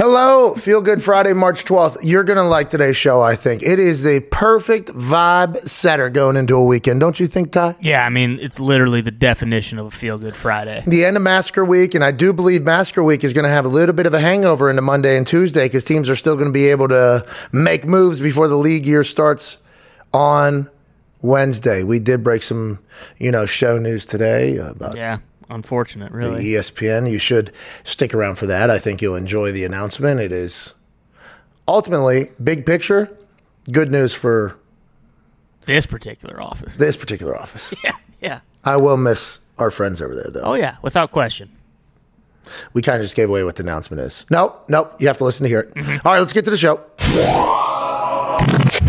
Hello, Feel Good Friday, March 12th. You're going to like today's show, I think. It is a perfect vibe setter going into a weekend, don't you think, Ty? Yeah, I mean, it's literally the definition of a Feel Good Friday. The end of Massacre Week, and I do believe Massacre Week is going to have a little bit of a hangover into Monday and Tuesday because teams are still going to be able to make moves before the league year starts on Wednesday. We did break some, show news today about unfortunate, really. The ESPN, you should stick around for that. I think you'll enjoy the announcement. It is ultimately, big picture, good news for this particular office. Yeah. I will miss our friends over there, though. Oh, yeah, without question. We kind of just gave away what the announcement is. Nope. You have to listen to hear it. Mm-hmm. All right, let's get to the show.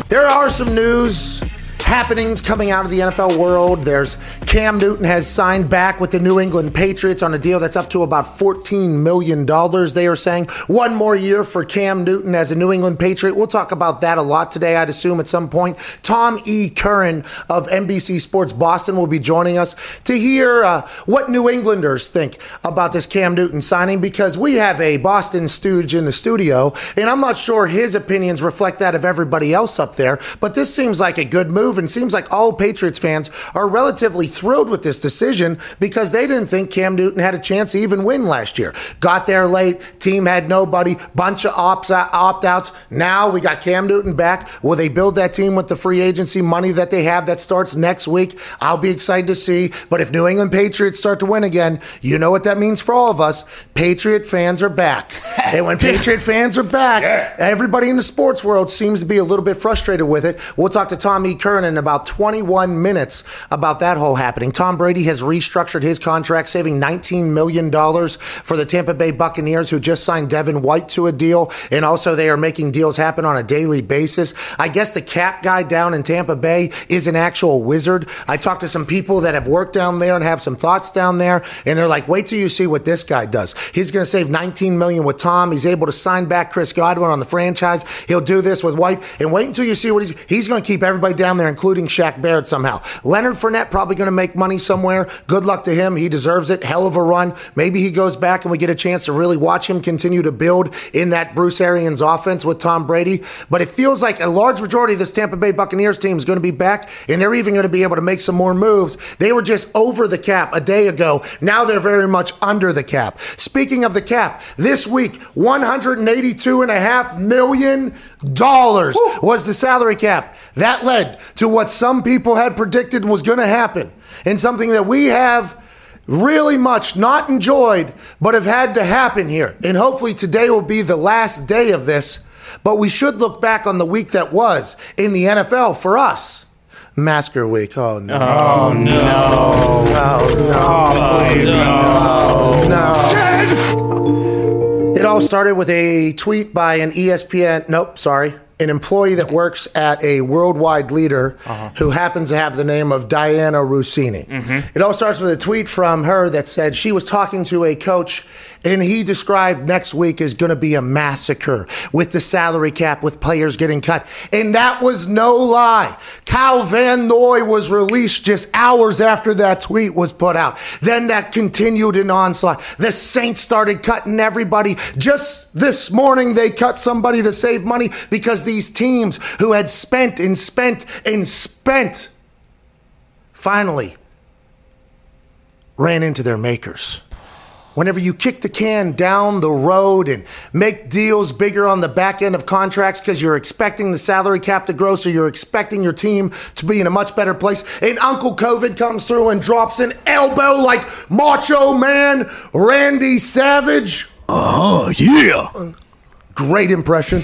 There are some news happenings coming out of the NFL world. There's Cam Newton has signed back with the New England Patriots on a deal that's up to about $14 million. They are saying one more year for Cam Newton as a New England Patriot. We'll talk about that a lot today, I'd assume, at some point. Tom E. Curran of NBC Sports Boston will be joining us to hear what New Englanders think about this Cam Newton signing, because we have a Boston stooge in the studio, and I'm not sure his opinions reflect that of everybody else up there, but this seems like a good move. And seems like all Patriots fans are relatively thrilled with this decision because they didn't think Cam Newton had a chance to even win last year. Got there late, team had nobody, bunch of opt-outs. Now we got Cam Newton back. Will they build that team with the free agency money that they have that starts next week? I'll be excited to see. But if New England Patriots start to win again, you know what that means for all of us. Patriot fans are back. And when Patriot fans are back, everybody in the sports world seems to be a little bit frustrated with it. We'll talk to Tom E. Curran in about 21 minutes about that whole happening. Tom Brady has restructured his contract, saving $19 million for the Tampa Bay Buccaneers, who just signed Devin White to a deal, and also they are making deals happen on a daily basis. I guess the cap guy down in Tampa Bay is an actual wizard. I talked to some people that have worked down there and have some thoughts down there, and they're like, wait till you see what this guy does. He's going to save $19 million with Tom. He's able to sign back Chris Godwin on the franchise. He'll do this with White, and wait until you see what he's going to keep everybody down there, including Shaq Barrett somehow. Leonard Fournette probably going to make money somewhere. Good luck to him. He deserves it. Hell of a run. Maybe he goes back and we get a chance to really watch him continue to build in that Bruce Arians offense with Tom Brady. But it feels like a large majority of this Tampa Bay Buccaneers team is going to be back, and they're even going to be able to make some more moves. They were just over the cap a day ago. Now they're very much under the cap. Speaking of the cap, this week, $182.5 million was the salary cap. That led to what some people had predicted was going to happen, and something that we have really much not enjoyed, but have had to happen here. And hopefully today will be the last day of this, but we should look back on the week that was in the NFL for us. Massacre Week. Oh, no. Oh, no. Oh, no. Oh, no. No. It all started with a tweet by an ESPN. An employee that works at a worldwide leader who happens to have the name of Diana Rossini. Mm-hmm. It all starts with a tweet from her that said she was talking to a coach, and he described next week as going to be a massacre with the salary cap, with players getting cut. And that was no lie. Kyle Van Noy was released just hours after that tweet was put out. Then that continued an onslaught. The Saints started cutting everybody. Just this morning, they cut somebody to save money because these teams who had spent finally ran into their makers. Whenever you kick the can down the road and make deals bigger on the back end of contracts because you're expecting the salary cap to grow, so you're expecting your team to be in a much better place, and Uncle COVID comes through and drops an elbow like Macho Man Randy Savage. Great impression.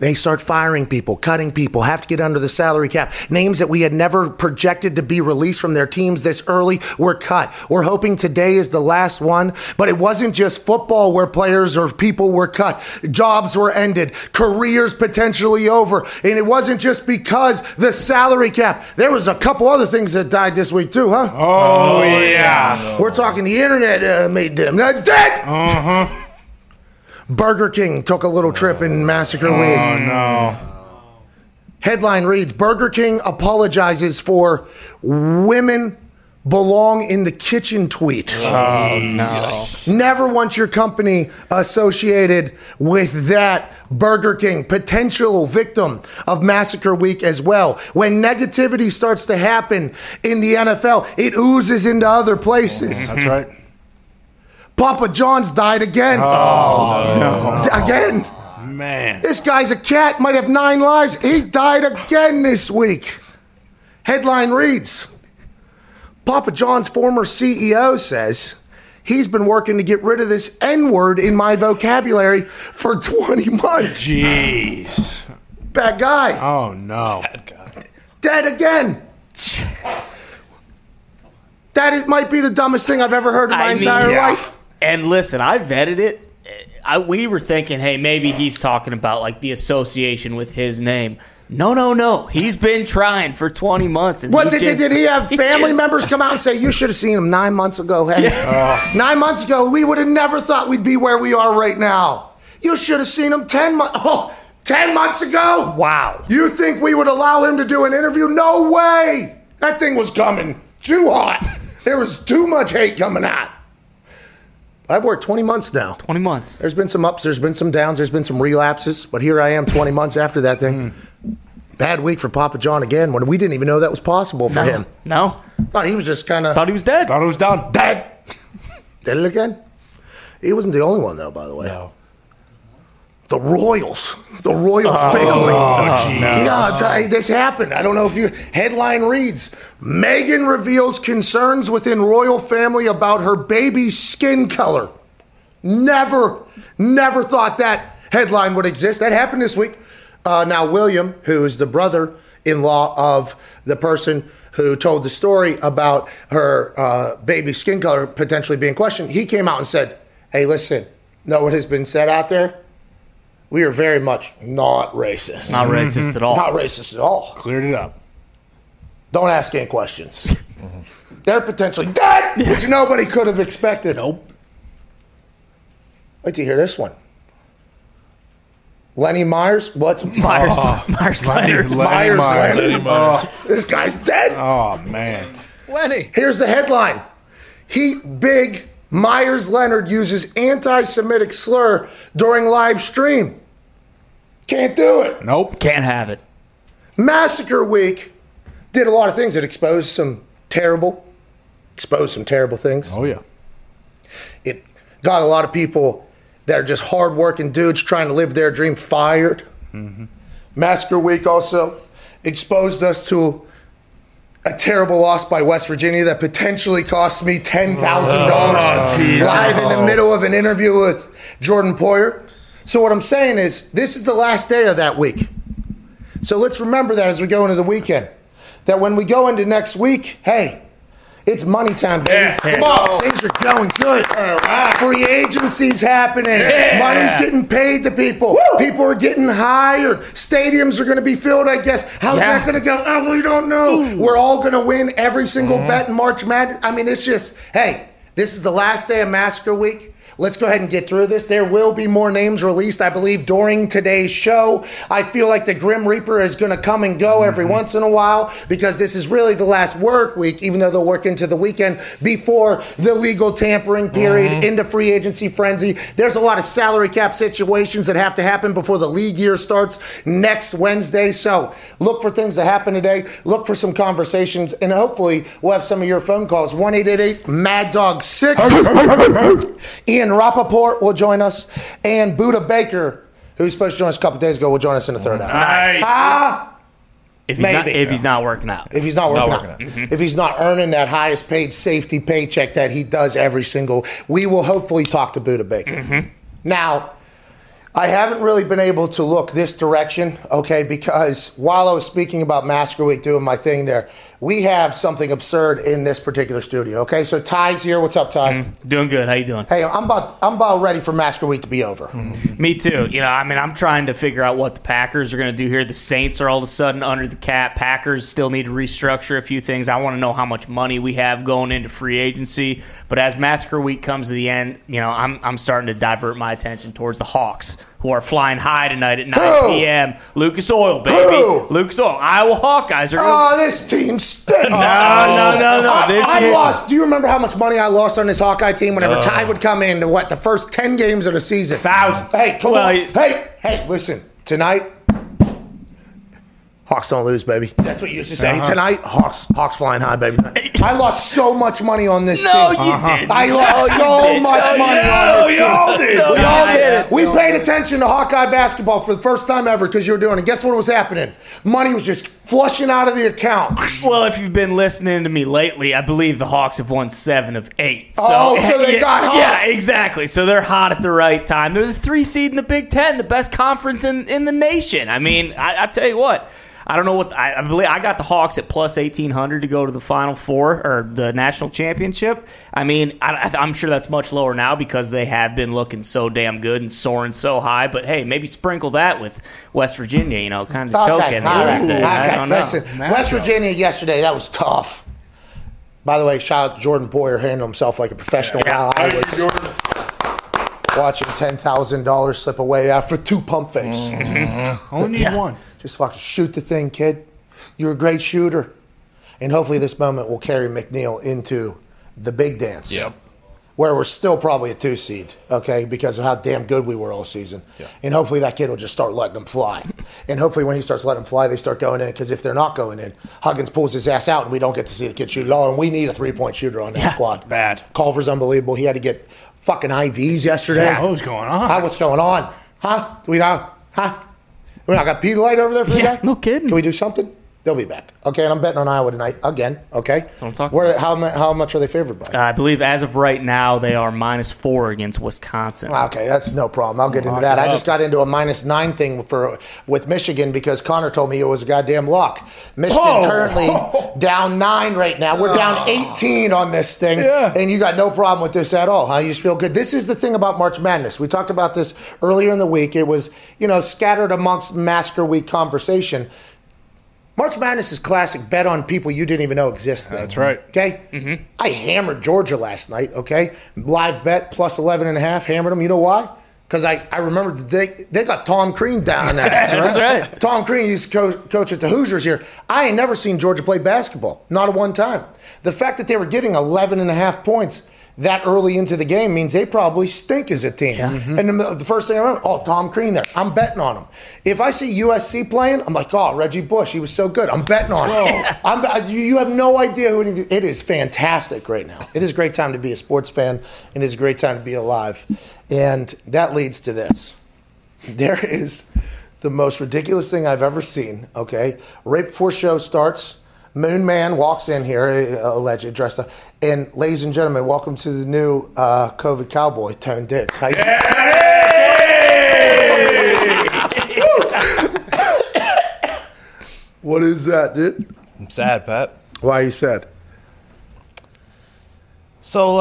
They start firing people, cutting people, have to get under the salary cap. Names that we had never projected to be released from their teams this early were cut. We're hoping today is the last one, but it wasn't just football where players or people were cut. Jobs were ended, careers potentially over, and it wasn't just because the salary cap. There was a couple other things that died this week too, huh? Oh, yeah. We're talking the internet made them dead. Uh-huh. Burger King took a little trip in Massacre Week. Oh, no. Headline reads, Burger King apologizes for women belong in the kitchen tweet. Oh, no. Never want your company associated with that. Burger King, potential victim of Massacre Week as well. When negativity starts to happen in the NFL, it oozes into other places. That's right. Papa John's died again. Oh, no. Again. Man. This guy's a cat, might have 9 lives. He died again this week. Headline reads, Papa John's former CEO says he's been working to get rid of this N-word in my vocabulary for 20 months. Jeez. Bad guy. Oh, no. Bad guy. Dead again. Might be the dumbest thing I've ever heard in my entire life. And listen, I vetted it. We were thinking, hey, maybe he's talking about like the association with his name. No. He's been trying for 20 months. And did he have family members come out and say, you should have seen him 9 months ago? Hey, 9 months ago, we would have never thought we'd be where we are right now. You should have seen him 10 months ago? Wow. You think we would allow him to do an interview? No way. That thing was coming too hot. There was too much hate coming out. I've worked 20 months now. 20 months. There's been some ups, there's been some downs, there's been some relapses, but here I am 20 months after that thing. Bad week for Papa John again when we didn't even know that was possible for him. No. Thought he was just kind of... Thought he was dead. Thought he was done. Dead. Dead it again. He wasn't the only one, though, by the way. No. The Royals. The Royal family. Oh, jeez. No. Yeah, this happened. I don't know if you... Headline reads, Meghan reveals concerns within Royal family about her baby's skin color. Never thought that headline would exist. That happened this week. Now, William, who is the brother-in-law of the person who told the story about her baby's skin color potentially being questioned, he came out and said, hey, listen, know what has been said out there? We are very much not racist. Not racist at all. Not racist at all. Cleared it up. Don't ask any questions. They're potentially dead, which nobody could have expected. Nope. Wait to hear this one. Lenny Myers? What's Myers? Myers Leonard. Myers Leonard. This guy's dead. Oh, man. Lenny. Here's the headline. Big Myers Leonard uses anti-Semitic slur during live stream. Can't do it. Nope. Can't have it. Massacre Week did a lot of things that exposed some terrible things. Oh, yeah. It got a lot of people that are just hard-working dudes trying to live their dream fired. Massacre Week also exposed us to a terrible loss by West Virginia that potentially cost me $10,000 live in the middle of an interview with Jordan Poyer. So what I'm saying is, this is the last day of that week. So let's remember that as we go into the weekend. That when we go into next week, hey, it's money time, baby. Yeah. Come on. Things are going good. All right. Free agency's happening. Yeah. Money's getting paid to people. Woo. People are getting hired. Stadiums are going to be filled, I guess. How's that going to go? Oh, we don't know. Ooh. We're all going to win every single bet in March Madness. I mean, it's just, hey, this is the last day of Massacre Week. Let's go ahead and get through this. There will be more names released, I believe, during today's show. I feel like the Grim Reaper is going to come and go every once in a while because this is really the last work week, even though they'll work into the weekend before the legal tampering period into free agency frenzy. There's a lot of salary cap situations that have to happen before the league year starts next Wednesday. So look for things to happen today. Look for some conversations, and hopefully we'll have some of your phone calls. 1-888-MAD-DOG-6. Ian Rapoport will join us, and Budda Baker, who was supposed to join us a couple days ago, will join us in the third hour. Nice. If he's not working out. If he's not working out. If he's not earning that highest paid safety paycheck that he does every single, we will hopefully talk to Budda Baker. Now, I haven't really been able to look this direction, okay, because while I was speaking about Massacre Week doing my thing there, we have something absurd in this particular studio, okay? So Ty's here. What's up, Ty? Doing good. How you doing? Hey, I'm about ready for Massacre Week to be over. Me too. You know, I mean, I'm trying to figure out what the Packers are going to do here. The Saints are all of a sudden under the cap. Packers still need to restructure a few things. I want to know how much money we have going into free agency. But as Massacre Week comes to the end, you know, I'm starting to divert my attention towards the Hawks, who are flying high tonight at 9 p.m. Lucas Oil, baby. Who? Lucas Oil. Iowa Hawkeyes are going to... Oh, this team stinks. No. I lost. Do you remember how much money I lost on this Hawkeye team whenever Ty would come in to, what, the first 10 games of the season? Thousands. Hey, come on. Hey, listen. Tonight, Hawks don't lose, baby. That's what you used to say. Uh-huh. Tonight, Hawks flying high, baby. I lost so much money on this team. You didn't. I lost so much money on this team. We all did. We paid attention to Hawkeye basketball for the first time ever because you were doing it. Guess what was happening? Money was just flushing out of the account. Well, if you've been listening to me lately, I believe the Hawks have won 7 of 8. So they got hot. Yeah, exactly. So they're hot at the right time. They're the 3 seed in the Big Ten, the best conference in the nation. I mean, I tell you what. I don't know what I believe. I got the Hawks at plus 1,800 to go to the Final Four or the national championship. I mean, I'm sure that's much lower now because they have been looking so damn good and soaring so high. But hey, maybe sprinkle that with West Virginia. You know, kind of choking. West Virginia yesterday, that was tough. By the way, shout out to Jordan Poyer handling himself like a professional. Yeah. I was watching $10,000 slip away after 2 pump fakes. Mm-hmm. Only need one. Just fucking shoot the thing, kid. You're a great shooter. And hopefully this moment will carry McNeil into the big dance. Yep. Where we're still probably a 2 seed, okay, because of how damn good we were all season. Yeah. And hopefully that kid will just start letting them fly. And hopefully when he starts letting them fly, they start going in. Because if they're not going in, Huggins pulls his ass out and we don't get to see the kid shoot at all. And we need a three-point shooter on that squad. Bad. Culver's unbelievable. He had to get fucking IVs yesterday. Yeah, what was going on? What's going on? Huh? Do we know? Huh? We not got Pete Light over there for the guy? No kidding. Can we do something? They'll be back. Okay, and I'm betting on Iowa tonight again. Okay. That's what I'm talking about. How much are they favored by? I believe as of right now, they are -4 against Wisconsin. Okay, that's no problem. I'll get into that. I just got into a -9 thing with Michigan because Connor told me it was a goddamn lock. Michigan currently down 9 right now. We're down 18 on this thing, and you got no problem with this at all, huh? You just feel good. This is the thing about March Madness. We talked about this earlier in the week. It was, scattered amongst Massacre Week conversation. March Madness is classic bet on people you didn't even know exist. That's right. Okay? Mm-hmm. I hammered Georgia last night, okay? Live bet, plus 11.5, hammered them. You know why? Because I remember they got Tom Crean down there. That's right. Tom Crean used to coach at the Hoosiers here. I ain't never seen Georgia play basketball. Not a one time. The fact that they were getting 11.5 points that early into the game means they probably stink as a team. Yeah. Mm-hmm. And the first thing I remember, Tom Crean there. I'm betting on him. If I see USC playing, I'm like, Reggie Bush, he was so good. I'm betting on him. You have no idea who it is. Fantastic right now. It is a great time to be a sports fan, and it is a great time to be alive. And that leads to this. There is the most ridiculous thing I've ever seen, okay? Right before show starts, Moon Man walks in here, alleged, dressed up. And ladies and gentlemen, welcome to the new COVID cowboy, Tone Diggs. How you doing? Hey! What is that, dude? I'm sad, Pat. Why are you sad? So,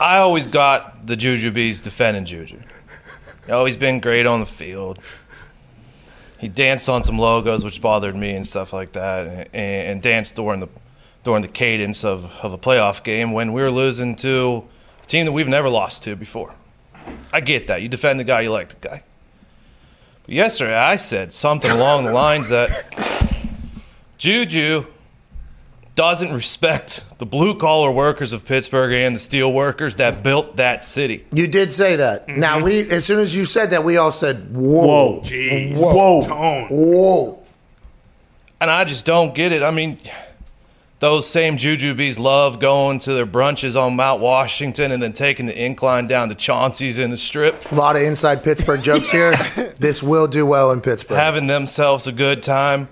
I always got the Juju Bees defending Juju. He's been great on the field. He danced on some logos, which bothered me and stuff like that, and danced during the cadence of a playoff game when we were losing to a team that we've never lost to before. I get that. You defend the guy, you like the guy. But yesterday I said something along the lines that Juju doesn't respect the blue-collar workers of Pittsburgh and the steel workers that built that city. You did say that. Mm-hmm. Now, as soon as you said that, we all said, whoa. Jeez. Whoa. Tone. Whoa. And I just don't get it. I mean, those same Juju Bees love going to their brunches on Mount Washington and then taking the incline down to Chauncey's in the Strip. A lot of inside Pittsburgh jokes here. This will do well in Pittsburgh. Having themselves a good time.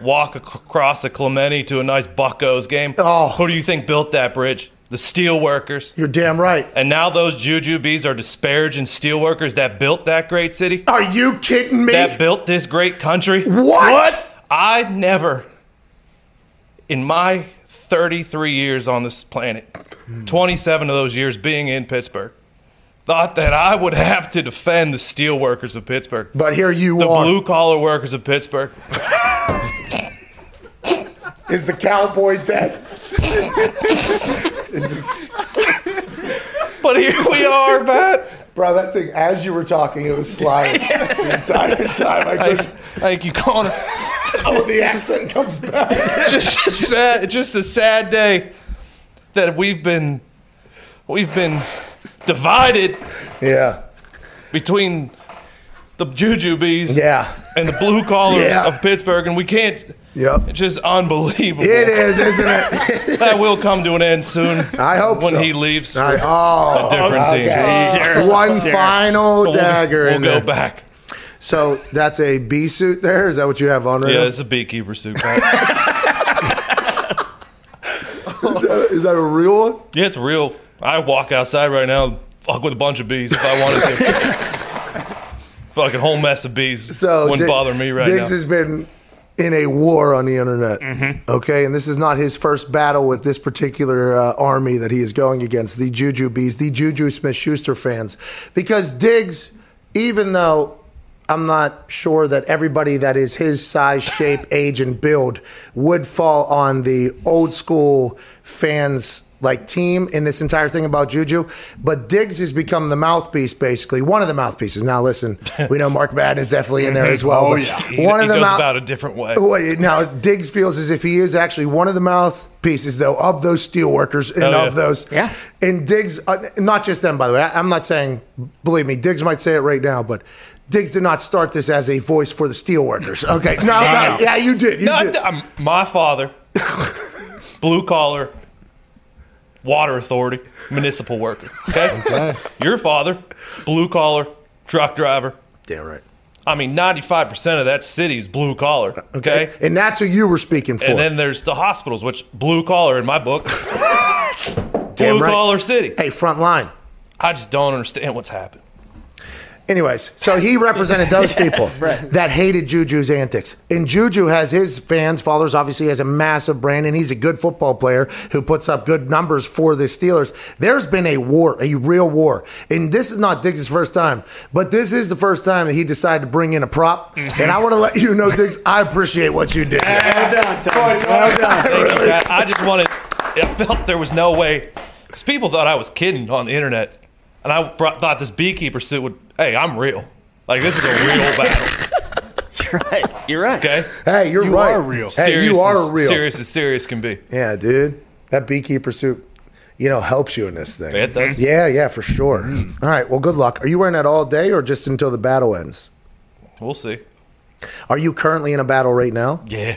Walk across a Clementi to a nice Buccos game. Who do you think built that bridge? The steel workers. You're damn right. And now those Juju Bees are disparaging steel workers that built that great city. Are you kidding me? That built this great country. What? I never, in my 33 years on this planet, 27 of those years being in Pittsburgh, thought that I would have to defend the steel workers of Pittsburgh. But here you are. The blue-collar workers of Pittsburgh. Is the cowboy dead? But But here we are, Pat. Bro, that thing, as you were talking, it was sliding the entire time. I think you called it. Oh, the accent comes back. Just a sad day that we've been divided. Yeah. Between the Juju Bees. Yeah. And the blue collars of Pittsburgh, and we can't. Yep. It's just unbelievable. It is, isn't it? That will come to an end soon. I hope when so. When he leaves. A different team. Okay. One final dagger in there. We'll go back. So that's a bee suit there? Is that what you have on right now? Yeah, it's a beekeeper suit. Is that a real one? Yeah, it's real. I walk outside right now, fuck with a bunch of bees if I wanted to. Fucking whole mess of bees. So wouldn't bother me right now. Diggs has been in a war on the internet, okay? And this is not his first battle with this particular army that he is going against, the Juju Bees, the Juju Smith-Schuster fans. Because Diggs, even though I'm not sure that everybody that is his size, shape, age, and build would fall on the old-school fans' like team in this entire thing about Juju, but Diggs has become the mouthpiece, basically one of the mouthpieces. Now listen, we know Mark Madden is definitely in there as well. Oh yeah, he goes about a different way. Now Diggs feels as if he is actually one of the mouthpieces, though, of those steelworkers and of those. Yeah, and Diggs, not just them, by the way. I'm not saying, believe me, Diggs might say it right now, but Diggs did not start this as a voice for the steelworkers. Okay, no, yeah, you did. My father, blue collar. Water authority, municipal worker. Okay? Your father, blue collar, truck driver. Damn right. I mean, 95% of that city is blue collar. Okay? And that's who you were speaking for. And then there's the hospitals, which blue collar in my book. Damn blue collar city. Hey, front line. I just don't understand what's happened. Anyways, so he represented those people that hated Juju's antics. And Juju has his fans, followers, obviously has a massive brand, and he's a good football player who puts up good numbers for the Steelers. There's been a war, a real war. And this is not Diggs' first time, but this is the first time that he decided to bring in a prop. Mm-hmm. And I want to let you know, Diggs, I appreciate what you did. Well done, Tony. Well done. Really. I just wanted – I felt there was no way – because people thought I was kidding on the internet. And I thought this beekeeper suit would, hey, I'm real. Like, this is a real battle. That's right. You're right. Okay? Hey, you're right. You are real. Hey, you are real. Serious as serious can be. Yeah, dude. That beekeeper suit, helps you in this thing. It does? Yeah, for sure. Mm. All right, well, good luck. Are you wearing that all day or just until the battle ends? We'll see. Are you currently in a battle right now? Yeah.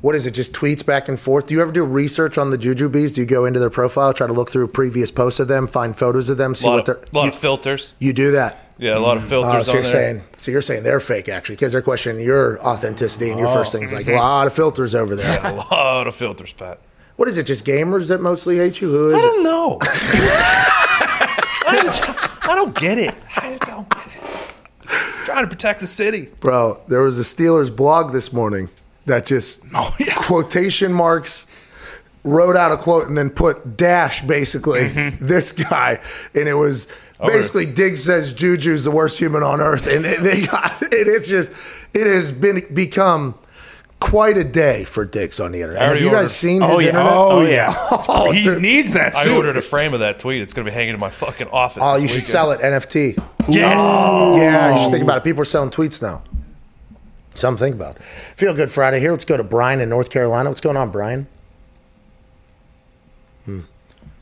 What is it, just tweets back and forth? Do you ever do research on the Juju Bees? Do you go into their profile, try to look through previous posts of them, find photos of them, see what they're... A lot of filters. You do that? Yeah, a lot of filters on there. So you're saying they're fake, actually, because they're questioning your authenticity and your first things. Like, a lot of filters over there. Yeah, a lot of filters, Pat. What is it, just gamers that mostly hate you? Who is it? I don't know. I don't get it. I just don't get it. I'm trying to protect the city. Bro, there was a Steelers blog this morning that just quotation marks wrote out a quote and then put dash basically this guy, and it was basically Diggs says Juju's the worst human on earth, and it has become quite a day for Diggs on the internet. Have you guys seen his internet? Oh yeah, he needs that too. I ordered a frame of that tweet. It's gonna be hanging in my fucking office. Oh, you should sell it NFT. Yes. Yeah, you should think about it. People are selling tweets now. Something about it. Feel Good Friday here. Let's go to Brian in North Carolina. What's going on, Brian?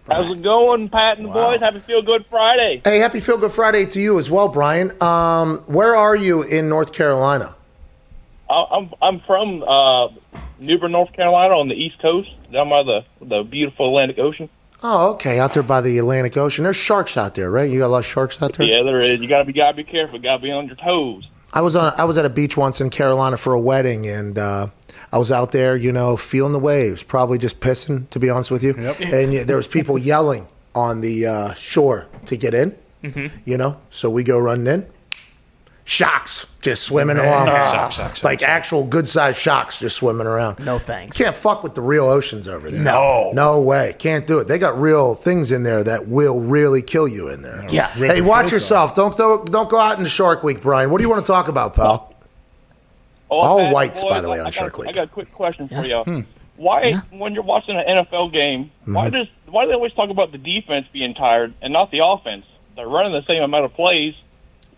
How's it going, Pat and the boys? Happy Feel Good Friday. Hey, happy Feel Good Friday to you as well, Brian. Where are you in North Carolina? I'm from New Bern, North Carolina, on the East Coast, down by the beautiful Atlantic Ocean. Oh, okay, out there by the Atlantic Ocean. There's sharks out there, right? You got a lot of sharks out there? Yeah, there is. You gotta be careful. Gotta be on your toes. I was at a beach once in Carolina for a wedding, and I was out there, feeling the waves, probably just pissing, to be honest with you. Yep. And there was people yelling on the shore to get in, so we go running in. Shocks just swimming along. Shock. Actual good-sized shocks just swimming around. No thanks. Can't fuck with the real oceans over there. No way. Can't do it. They got real things in there that will really kill you in there. Yeah. Hey, watch yourself. Don't go out in Shark Week, Brian. What do you want to talk about, pal? All whites, by the way, on Shark Week. I got a quick question for y'all. Why, when you're watching an NFL game, why does why do they always talk about the defense being tired and not the offense? They're running the same amount of plays.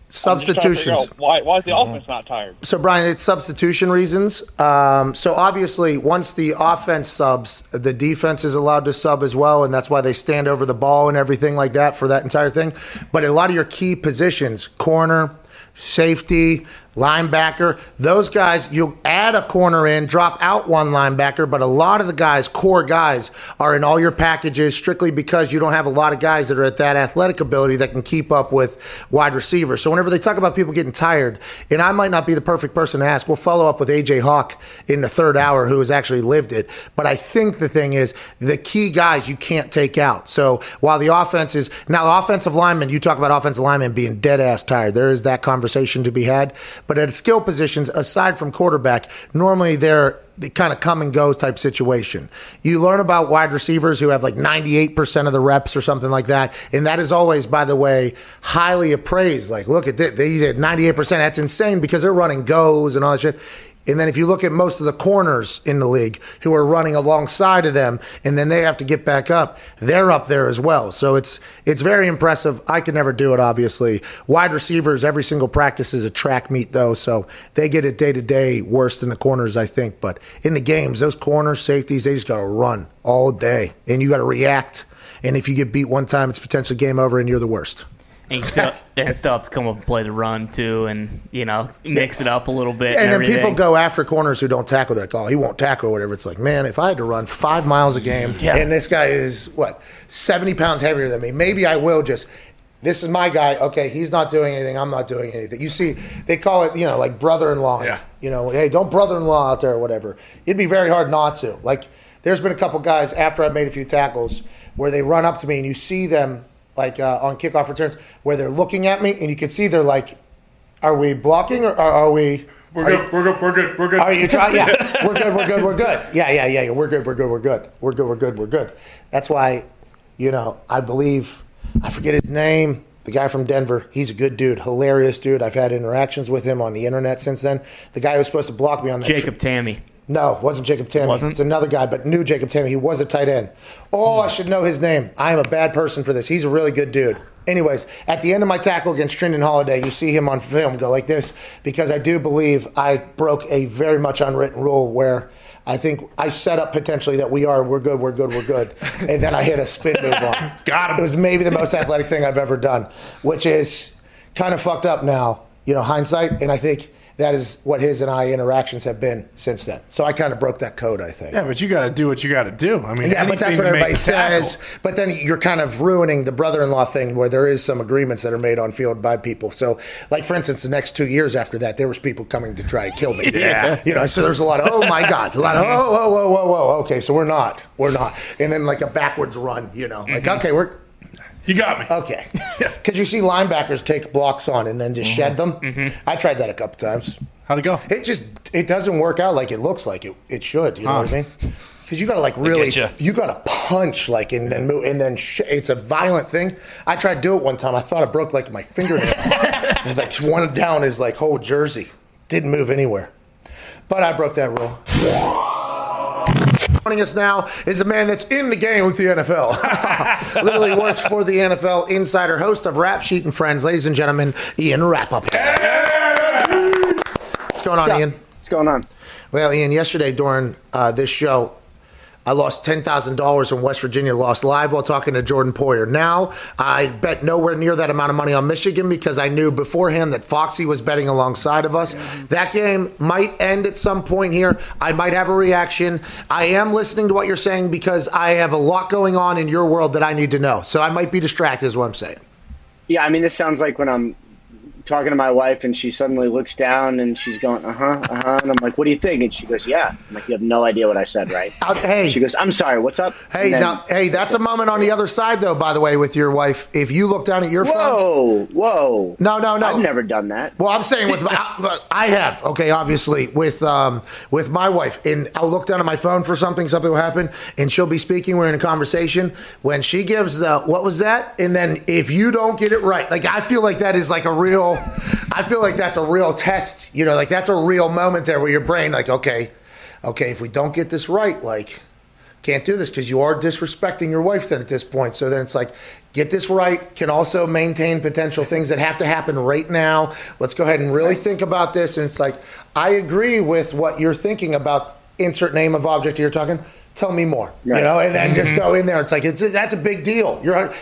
Substitutions. Why is the offense not tired? So, Brian, it's substitution reasons. So, obviously, once the offense subs, the defense is allowed to sub as well, and that's why they stand over the ball and everything like that for that entire thing. But a lot of your key positions, corner, safety, linebacker, those guys, you add a corner in, drop out one linebacker, but a lot of the guys, core guys, are in all your packages strictly because you don't have a lot of guys that are at that athletic ability that can keep up with wide receivers. So whenever they talk about people getting tired, and I might not be the perfect person to ask, we'll follow up with AJ Hawk in the third hour who has actually lived it. But I think the thing is the key guys you can't take out. So while the offense is – now the offensive linemen, you talk about offensive linemen being dead-ass tired. There is that conversation to be had. But at skill positions, aside from quarterback, normally they're the kind of come and go type situation. You learn about wide receivers who have like 98% of the reps or something like that. And that is always, by the way, highly appraised. Like, look at this. They did 98%. That's insane because they're running goes and all that shit. And then if you look at most of the corners in the league who are running alongside of them, and then they have to get back up, they're up there as well. So it's very impressive. I could never do it, obviously. Wide receivers, every single practice is a track meet, though, so they get it day-to-day worse than the corners, I think. But in the games, those corners, safeties, they just got to run all day, and you got to react. And if you get beat one time, it's potentially game over, and you're the worst. And still have to come up and play the run, too, and, you know, mix it up a little bit. And then everything. People go after corners who don't tackle. They're like, oh, he won't tackle or whatever. It's like, man, if I had to run 5 miles a game, and this guy is, 70 pounds heavier than me, maybe I will just – this is my guy. Okay, he's not doing anything. I'm not doing anything. You see, they call it, you know, like brother-in-law. Yeah. You know, hey, don't brother-in-law out there or whatever. It'd be very hard not to. Like, there's been a couple guys after I've made a few tackles where they run up to me and you see them – like on kickoff returns, where they're looking at me, and you can see they're like, "Are we blocking or are we?" We're good. Are you trying? Yeah, we're good. Yeah. We're good. That's why, you know, I believe I forget his name. The guy from Denver, he's a good dude, hilarious dude. I've had interactions with him on the internet since then. The guy who was supposed to block me on that Jacob Tammy. No, wasn't Jacob Tammy. Wasn't? It's another guy, but knew Jacob Tammy. He was a tight end. Oh, I should know his name. I am a bad person for this. He's a really good dude. Anyways, at the end of my tackle against Trendon Holiday, you see him on film go like this because I do believe I broke a very much unwritten rule where I think I set up potentially that we're good, and then I hit a spin move on. Got him. It was maybe the most athletic thing I've ever done, which is kind of fucked up now, you know, hindsight, and I think that is what his and I interactions have been since then. So I kind of broke that code, I think. Yeah, but you got to do what you got to do. I mean, yeah, but that's what everybody says. But then you're kind of ruining the brother-in-law thing where there is some agreements that are made on field by people. So, like, for instance, the next 2 years after that, there was people coming to try to kill me. Yeah. You know, so there's a lot of, oh, my God. A lot of, oh. Okay, so we're not. And then, like, a backwards run, you know. Like, okay, you got me. Okay. Because you see linebackers take blocks on and then just shed them. Mm-hmm. I tried that a couple times. How'd it go? It doesn't work out like it looks like it should. You know what I mean? Because you got to like really, you got to punch like and then move and then it's a violent thing. I tried to do it one time. I thought I broke like my fingernail. Like one down is like whole jersey. Didn't move anywhere. But I broke that rule. Joining us now is a man that's in the game with the NFL. Literally works for the NFL Insider, host of Rap Sheet and Friends. Ladies and gentlemen, Ian Rapoport. What's going on, Ian? What's going on? Well, Ian, yesterday during this show, I lost $10,000 when West Virginia lost live while talking to Jordan Poyer. Now, I bet nowhere near that amount of money on Michigan because I knew beforehand that Foxy was betting alongside of us. That game might end at some point here. I might have a reaction. I am listening to what you're saying because I have a lot going on in your world that I need to know. So I might be distracted is what I'm saying. Yeah, I mean, this sounds like when I'm talking to my wife and she suddenly looks down and she's going, and I'm like, what do you think? And she goes, yeah. I'm like, you have no idea what I said, right? Hey. She goes, I'm sorry, what's up? Hey, that's a moment on the other side, though, by the way, with your wife. If you look down at your phone. Whoa. No. I've never done that. Well, I'm saying with I have, okay, obviously, with my wife. And I'll look down at my phone for something will happen, and she'll be speaking. We're in a conversation. When she gives the, what was that? And then if you don't get it right, like I feel like that is like a real, I feel like that's a real test, you know, like that's a real moment there where your brain like, okay, if we don't get this right, like, can't do this because you are disrespecting your wife then at this point. So then it's like, get this right, can also maintain potential things that have to happen right now. Let's go ahead and really think about this. And it's like, I agree with what you're thinking about, insert name of object you're talking, tell me more, right. You know, and then just go in there. It's like, that's a big deal.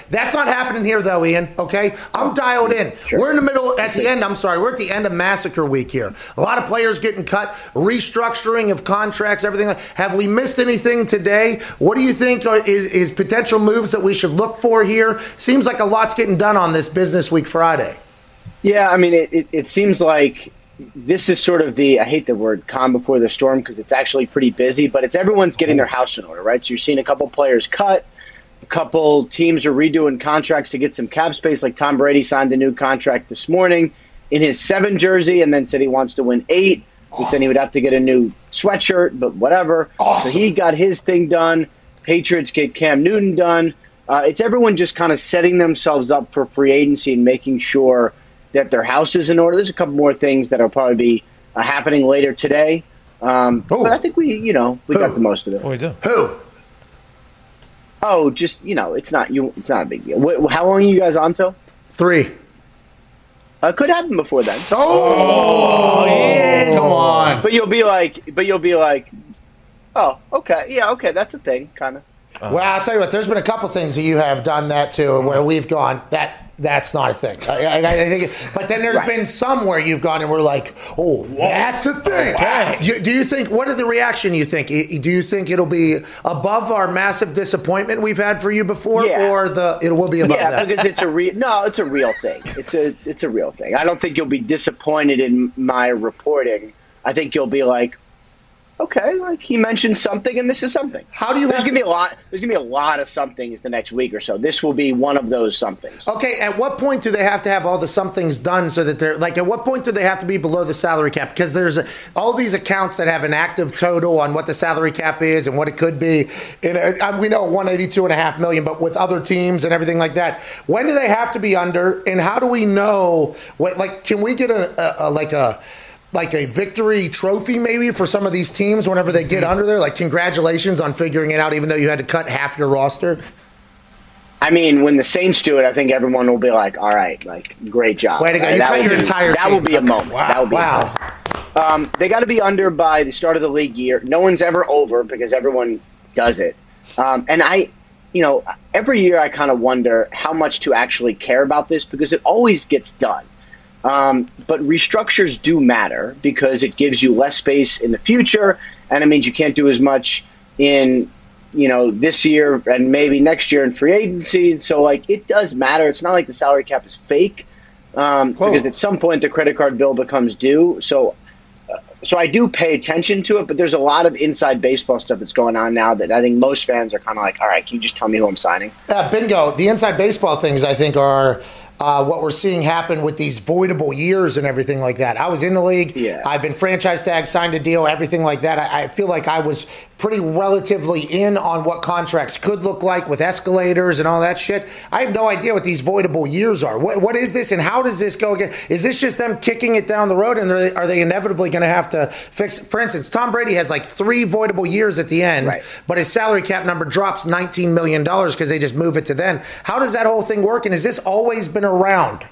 That's not happening here though, Ian, okay? I'm dialed in. Sure. We're in the middle, we're at the end of massacre week here. A lot of players getting cut, restructuring of contracts, everything. Have we missed anything today? What do you think is potential moves that we should look for here? Seems like a lot's getting done on this Business Week Friday. Yeah, I mean, it seems like this is sort of the, I hate the word calm before the storm because it's actually pretty busy, but it's everyone's getting their house in order, right? So you're seeing a couple players cut, a couple teams are redoing contracts to get some cap space, like Tom Brady signed a new contract this morning in his 7 jersey and then said he wants to win 8, but then he would have to get a new sweatshirt, but whatever. Awesome. So he got his thing done. Patriots get Cam Newton done. It's everyone just kind of setting themselves up for free agency and making sure that their house is in order. There's a couple more things that'll probably be happening later today. But I think we got the most of it. Oh, we do. Who? Oh, just, it's not you. It's not a big deal. How long are you guys on till? 3. Could happen before then. Oh yeah, come on. But you'll be like, oh, okay, yeah, okay, that's a thing, kind of. Well, I'll tell you what. There's been a couple things that you have done that too, where we've gone that. That's not a thing. But then there's been some where you've gone and we're like, oh, that's a thing. Wow. Do you think, what is the reaction you think? Do you think it'll be above our massive disappointment we've had for you before, or it will be above that? Yeah, because it's a real thing. It's a real thing. I don't think you'll be disappointed in my reporting. I think you'll be like, okay, like he mentioned something, and this is something. There's gonna be a lot of somethings the next week or so. This will be one of those somethings. Okay, at what point do they have to have all the somethings done so that they're like? At what point do they have to be below the salary cap? Because there's all these accounts that have an active total on what the salary cap is and what it could be. And we know $182.5 million, but with other teams and everything like that, when do they have to be under? And how do we know? What, like, can we get a victory trophy maybe for some of these teams whenever they get under there? Like, congratulations on figuring it out, even though you had to cut half your roster. I mean, when the Saints do it, I think everyone will be like, all right, like, great job. Way to go. You cut your entire team. That will be a moment. Wow. That will be impressive. They got to be under by the start of the league year. No one's ever over because everyone does it. And every year I kind of wonder how much to actually care about this because it always gets done. But restructures do matter because it gives you less space in the future, and it means you can't do as much in, this year and maybe next year in free agency. So, like, it does matter. It's not like the salary cap is fake because at some point the credit card bill becomes due. So I do pay attention to it, but there's a lot of inside baseball stuff that's going on now that I think most fans are kind of like, all right, can you just tell me who I'm signing? Bingo. The inside baseball things I think are – what we're seeing happen with these voidable years and everything like that. I was in the league. Yeah. I've been franchise tagged, signed a deal, everything like that. I feel like I was pretty relatively in on what contracts could look like with escalators and all that shit. I have no idea what these voidable years are. What is this and how does this go again? Is this just them kicking it down the road and are they inevitably going to have to fix? For instance, Tom Brady has like 3 voidable years at the end, but his salary cap number drops $19 million because they just move it to then. How does that whole thing work, and has this always been around?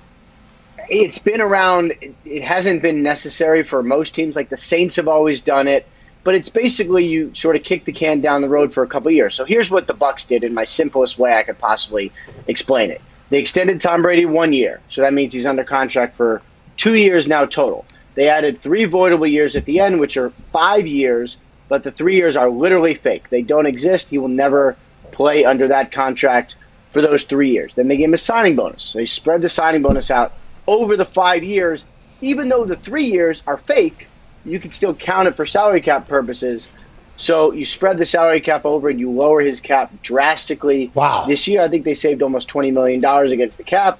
It's been around. It hasn't been necessary for most teams. Like the Saints have always done it, but it's basically you sort of kick the can down the road for a couple of years. So here's what the Bucs did in my simplest way I could possibly explain it. They extended Tom Brady 1 year, so that means he's under contract for 2 years now total. They added 3 voidable years at the end, which are 5 years, but the 3 years are literally fake. They don't exist. He will never play under that contract for those 3 years. Then they gave him a signing bonus. So they spread the signing bonus out over the 5 years. Even though the 3 years are fake, you can still count it for salary cap purposes. So you spread the salary cap over and you lower his cap drastically. Wow. This year, I think they saved almost $20 million against the cap.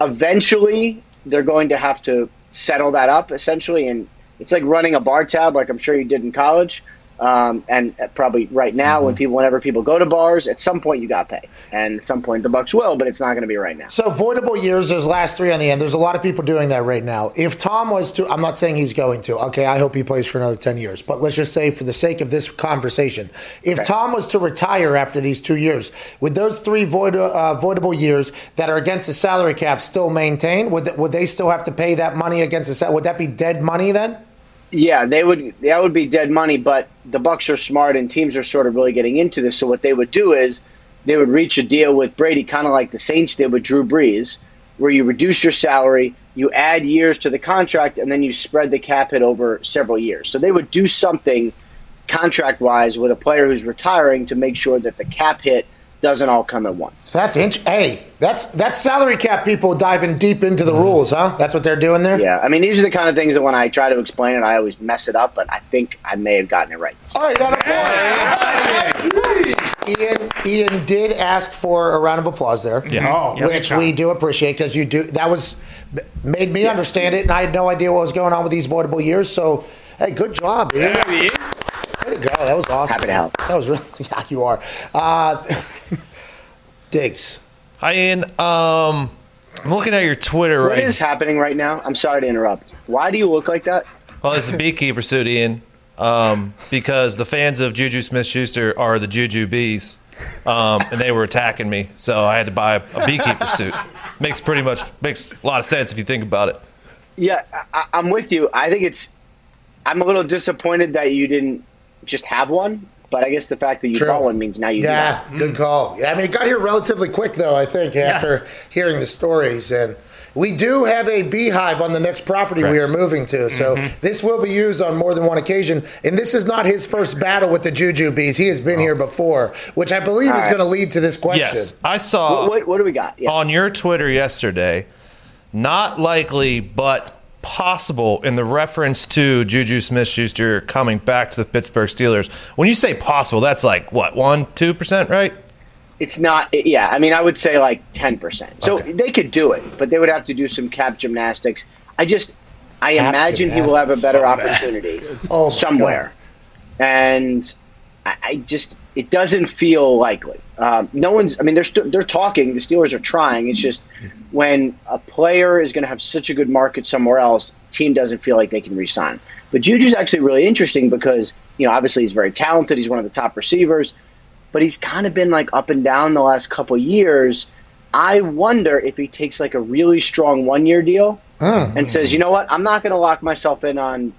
Eventually, they're going to have to settle that up, essentially. And it's like running a bar tab, like I'm sure you did in college. And probably right now, whenever people go to bars, at some point you got to pay, and at some point the Bucs will, but it's not going to be right now. So voidable years, those last three on the end. There's a lot of people doing that right now. If Tom was to, I'm not saying he's going to. Okay, I hope he plays for another 10 years, but let's just say for the sake of this conversation, if Tom was to retire after these 2 years, would those three voidable years that are against the salary cap still maintain? Would they still have to pay that money against the salary? Would that be dead money then? Yeah, they would. That would be dead money, but the Bucs are smart and teams are sort of really getting into this. So what they would do is they would reach a deal with Brady, kind of like the Saints did with Drew Brees, where you reduce your salary, you add years to the contract, and then you spread the cap hit over several years. So they would do something contract-wise with a player who's retiring to make sure that the cap hit doesn't all come at once. That's hey, that's salary cap people diving deep into the rules, huh? That's what they're doing there? Yeah. I mean, these are the kind of things that when I try to explain it, I always mess it up, but I think I may have gotten it right. All right, got a point. Ian did ask for a round of applause there, which we do appreciate because you do. That was made me understand it, and I had no idea what was going on with these voidable years. So, hey, good job, Ian. Yeah. Way to go. That was awesome. Happy to help. That was really, yeah, you are. Diggs. Hi, Ian. I'm looking at your Twitter right now. What is happening right now? I'm sorry to interrupt. Why do you look like that? Well, it's a beekeeper suit, Ian, because the fans of Juju Smith-Schuster are the Juju Bees, and they were attacking me, so I had to buy a beekeeper suit. Makes a lot of sense if you think about it. Yeah, I'm with you. I think I'm a little disappointed that you didn't just have one, but I guess the fact that you bought one means now you do. Yeah, good call. Yeah, I mean, it got here relatively quick, though, I think, after hearing the stories. And we do have a beehive on the next property we are moving to, so this will be used on more than one occasion. And this is not his first battle with the Juju Bees. He has been here before, which I believe is going to lead to this question. Yes, I saw what do we got? Yeah. On your Twitter yesterday, not likely, but possible in the reference to Juju Smith-Schuster coming back to the Pittsburgh Steelers. When you say possible, that's like, what, 1%, 2%, right? It's not – yeah, I mean, I would say like 10%. So they could do it, but they would have to do some cap gymnastics. I imagine he will have a better opportunity somewhere. God. And I just – it doesn't feel likely. No one's – I mean, they're talking. The Steelers are trying. It's just when a player is going to have such a good market somewhere else, team doesn't feel like they can re-sign him. But Juju's actually really interesting because, you know, obviously he's very talented. He's one of the top receivers. But he's kind of been, like, up and down the last couple of years. I wonder if he takes, like, a really strong one-year deal and says, you know what, I'm not going to lock myself in on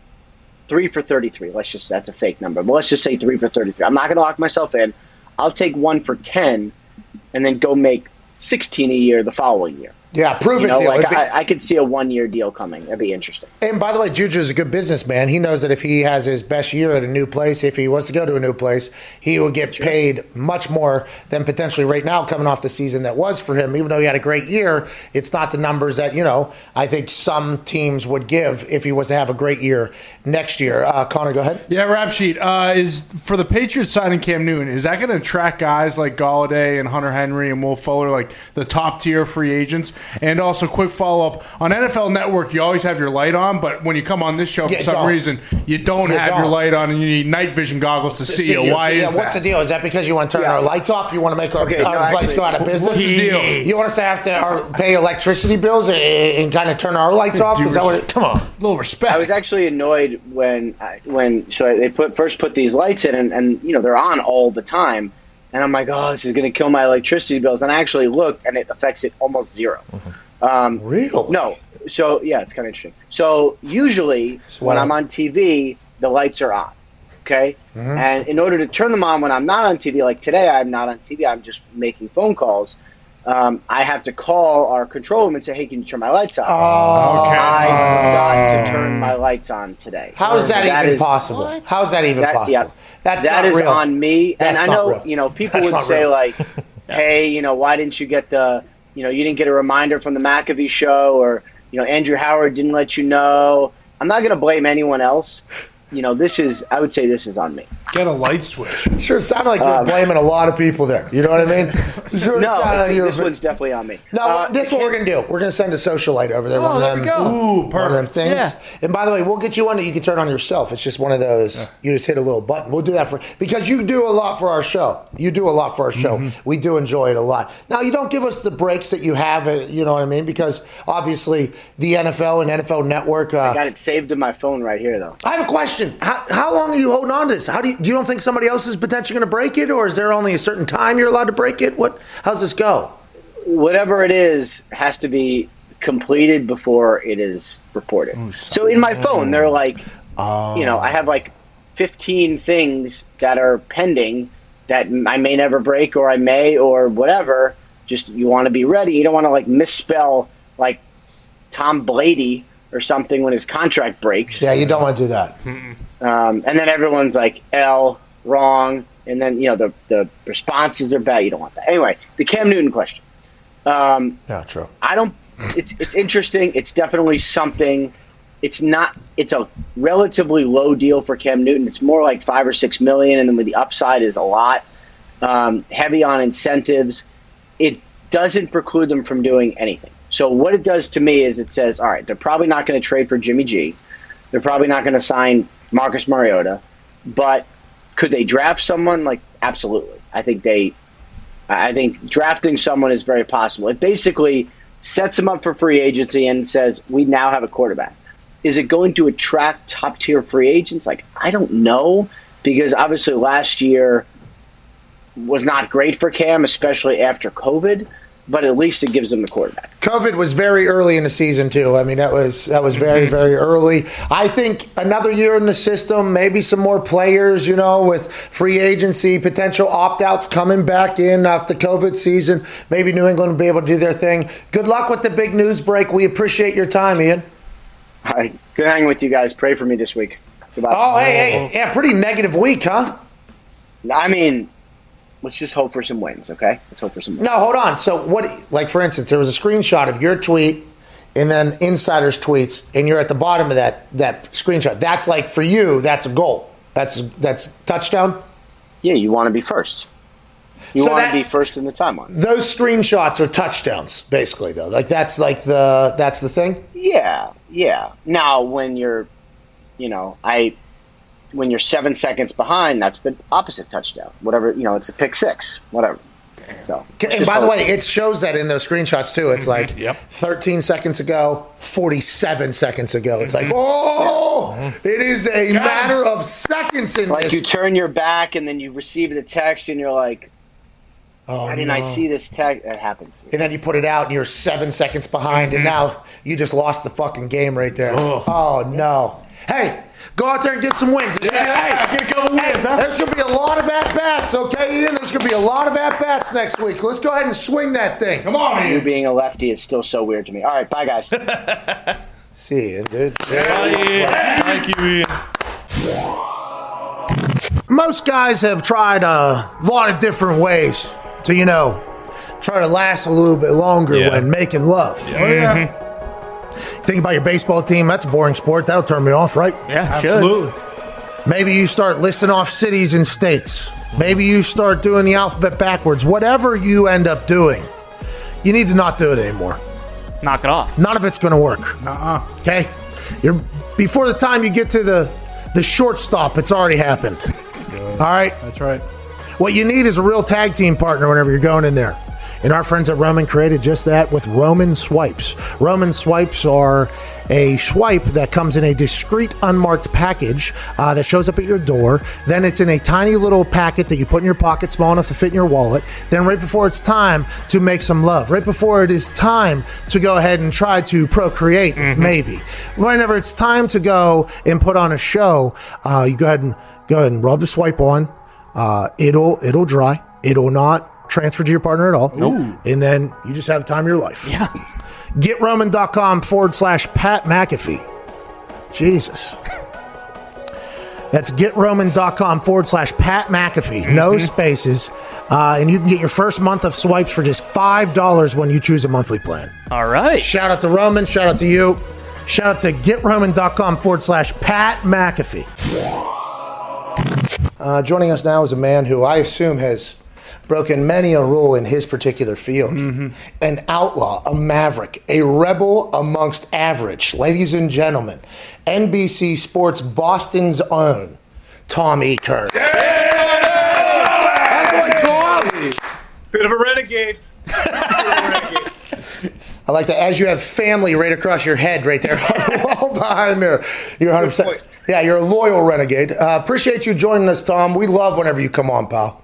3 for 33. That's a fake number. But let's just say 3 for 33. I'm not going to lock myself in. I'll take 1 for 10 and then go make 16 a year the following year. Yeah, prove it deal. Like I could see a one-year deal coming. That'd be interesting. And by the way, Juju's a good businessman. He knows that if he has his best year at a new place, if he wants to go to a new place, he will get paid much more than potentially right now coming off the season that was for him. Even though he had a great year, it's not the numbers that, you know, I think some teams would give if he was to have a great year next year. Connor, go ahead. Yeah, rap sheet. Is for the Patriots signing Cam Newton, is that going to attract guys like Golladay and Hunter Henry and Will Fuller, like the top-tier free agents? And also, quick follow-up. On NFL Network, you always have your light on, but when you come on this show, for some reason, you don't have your light on, and you need night vision goggles to see you. Why is that? What's the deal? Is that because you want to turn our lights off? You want to make our lights go out of business? What's the deal? You want us to have to pay electricity bills and kind of turn our lights off? Is that what come on. A little respect. I was actually annoyed when they first put these lights in, and you know they're on all the time. And I'm like, oh, this is going to kill my electricity bills. And I actually looked, and it affects it almost zero. Really? No. So, yeah, it's kind of interesting. So usually when I'm on TV, the lights are on, okay? And in order to turn them on when I'm not on TV, like today I'm not on TV, I'm just making phone calls, I have to call our control room and say, hey, can you turn my lights on? Oh, okay. I forgot to turn my lights on today. How is that even possible? How is that even possible? Yeah. That is real. On me. That's and I know, real. You know, people that's would say real. Like, hey, you know, why didn't you get you didn't get a reminder from the McAfee show or, you know, Andrew Howard didn't let you know. I'm not going to blame anyone else. you know, this is, I would say this is on me. Get a light switch. Sure sounded like you were blaming a lot of people there. You know what I mean? Sure no, like this one's definitely on me. No, this one we're going to do. We're going to send a socialite over there. Oh, there we go. Ooh, perfect. One of them things. Yeah. And by the way, we'll get you one that you can turn on yourself. It's just one of those, you just hit a little button. We'll do that for, because you do a lot for our show. You do a lot for our show. Mm-hmm. We do enjoy it a lot. Now, you don't give us the breaks that you have, you know what I mean? Because obviously the NFL and NFL Network. I got it saved in my phone right here, though. I have a question. How long are you holding on to this? How do you? You don't think somebody else is potentially going to break it, or is there only a certain time you're allowed to break it? What? How's this go? Whatever it is has to be completed before it is reported. Ooh, so in my phone, they're like, you know, I have like 15 things that are pending that I may never break, or I may, or whatever. Just you want to be ready. You don't want to like misspell like Tom Brady or something when his contract breaks. Yeah, you don't want to do that. Mm-mm. And then everyone's like, L, wrong. And then, you know, the responses are bad. You don't want that. Anyway, the Cam Newton question. Yeah, true. I don't – it's interesting. It's definitely something. It's not – it's a relatively low deal for Cam Newton. It's more like $5 or $6 million, and then with the upside is a lot. Heavy on incentives. It doesn't preclude them from doing anything. So what it does to me is it says, all right, they're probably not going to trade for Jimmy G. They're probably not going to sign – Marcus Mariota, but could they draft someone? Like, absolutely. I think drafting someone is very possible. It basically sets them up for free agency and says, we now have a quarterback. Is it going to attract top-tier free agents? Like, I don't know, because obviously last year was not great for Cam, especially after COVID. But at least it gives them the quarterback. COVID was very early in the season, too. I mean, that was very, very early. I think another year in the system, maybe some more players, you know, with free agency, potential opt-outs coming back in after COVID season. Maybe New England will be able to do their thing. Good luck with the big news break. We appreciate your time, Ian. All right. Good hanging with you guys. Pray for me this week. Goodbye. Oh, hey. Yeah, pretty negative week, huh? I mean... Let's just hope for some wins, okay? Let's hope for some wins. No, hold on. So what, like for instance, there was a screenshot of your tweet and then insiders tweets, and you're at the bottom of that screenshot. That's like for you, that's a goal. That's touchdown? Yeah, you want to be first. You want to be first in the timeline. Those screenshots are touchdowns, basically, though. Like that's the thing? Yeah. Now when you're, you know, when you're 7 seconds behind, that's the opposite touchdown. Whatever, you know, it's a pick six, whatever. So, and by the way, it shows that in those screenshots, too. It's like 13 seconds ago, 47 seconds ago. It's like, it is a matter of seconds in like this. Like you turn your back and then you receive the text and you're like, I see this tag? That happens. And then you put it out, and you're 7 seconds behind, and now you just lost the fucking game right there. Ugh. Oh, no. Hey, go out there and get some wins. There's going to be a lot of at-bats, okay, Ian? There's going to be a lot of at-bats next week. Let's go ahead and swing that thing. Come on, Ian. You being a lefty is still so weird to me. All right, bye, guys. See you, dude. Yeah. Thank you, Ian. Most guys have tried a lot of different ways to, you know, try to last a little bit longer when making love. Yeah. Mm-hmm. Think about your baseball team. That's a boring sport. That'll turn me off, right? Yeah, absolutely. Maybe you start listing off cities and states. Maybe you start doing the alphabet backwards. Whatever you end up doing, you need to not do it anymore. Knock it off. None of it's going to work. Okay? Before the time you get to the shortstop, it's already happened. Good. All right? That's right. What you need is a real tag team partner whenever you're going in there. And our friends at Roman created just that with Roman Swipes. Roman Swipes are a swipe that comes in a discreet, unmarked package that shows up at your door. Then it's in a tiny little packet that you put in your pocket, small enough to fit in your wallet. Then right before it's time to make some love, right before it is time to go ahead and try to procreate, maybe. Whenever it's time to go and put on a show, you go ahead and rub the swipe on. It'll dry. It'll not transfer to your partner at all. Nope. And then you just have the time of your life. Yeah. GetRoman.com/Pat McAfee. Jesus. That's GetRoman.com/Pat McAfee. No spaces. And you can get your first month of swipes for just $5 when you choose a monthly plan. All right. Shout out to Roman. Shout out to you. Shout out to GetRoman.com/Pat McAfee. Joining us now is a man who I assume has broken many a rule in his particular field. Mm-hmm. An outlaw, a maverick, a rebel amongst average. Ladies and gentlemen, NBC Sports Boston's own Tom E. Curran. Yeah! That boy, Tom! Bit of a renegade. I like that. As you have family right across your head right there on the wall behind there. You're 100%. Yeah, you're a loyal renegade. Appreciate you joining us, Tom. We love whenever you come on, pal.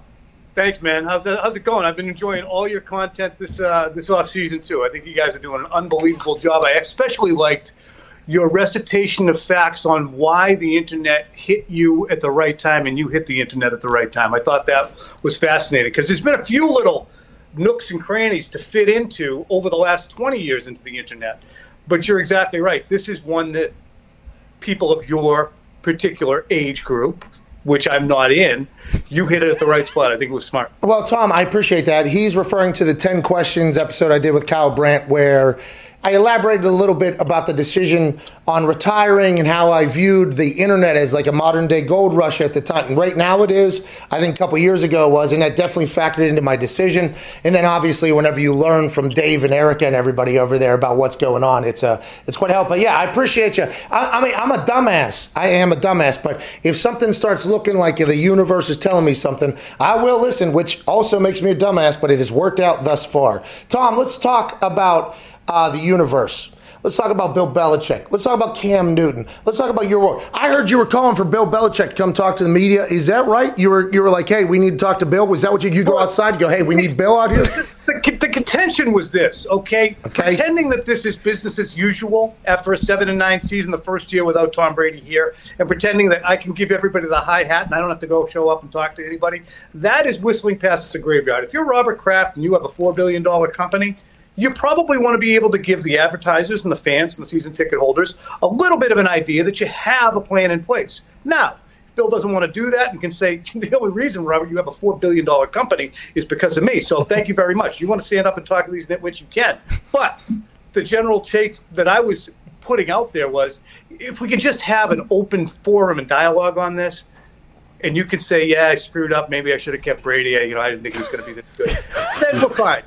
Thanks, man. How's it going? I've been enjoying all your content this off-season, too. I think you guys are doing an unbelievable job. I especially liked your recitation of facts on why the internet hit you at the right time and you hit the internet at the right time. I thought that was fascinating because there's been a few little nooks and crannies to fit into over the last 20 years into the internet. But you're exactly right. This is one that people of your particular age group, which I'm not in, you hit it at the right spot. I think it was smart. Well, Tom, I appreciate that. He's referring to the 10 questions episode I did with Kyle Brandt where I elaborated a little bit about the decision on retiring and how I viewed the internet as like a modern-day gold rush at the time. And right now it is. I think a couple years ago it was, and that definitely factored into my decision. And then obviously whenever you learn from Dave and Erica and everybody over there about what's going on, it's quite helpful. But yeah, I appreciate you. I mean, I'm a dumbass. I am a dumbass. But if something starts looking like the universe is telling me something, I will listen, which also makes me a dumbass, but it has worked out thus far. Tom, let's talk about the universe. Let's talk about Bill Belichick. Let's talk about Cam Newton. Let's talk about your role. I heard you were calling for Bill Belichick to come talk to the media. Is that right? You were like, hey, we need to talk to Bill. Was that what you go outside and go, hey, we need Bill out here? The contention was this, okay? Pretending that this is business as usual after a 7-9 season, the first year without Tom Brady here, and pretending that I can give everybody the high hat and I don't have to go show up and talk to anybody, that is whistling past the graveyard. If you're Robert Kraft and you have a $4 billion company, you probably want to be able to give the advertisers and the fans and the season ticket holders a little bit of an idea that you have a plan in place. Now, if Bill doesn't want to do that and can say, the only reason, Robert, you have a $4 billion company is because of me, so thank you very much. You want to stand up and talk to these nitwits, you can. But the general take that I was putting out there was, if we could just have an open forum and dialogue on this, and you can say, yeah, I screwed up. Maybe I should have kept Brady. I didn't think he was going to be this good. Then we're fine.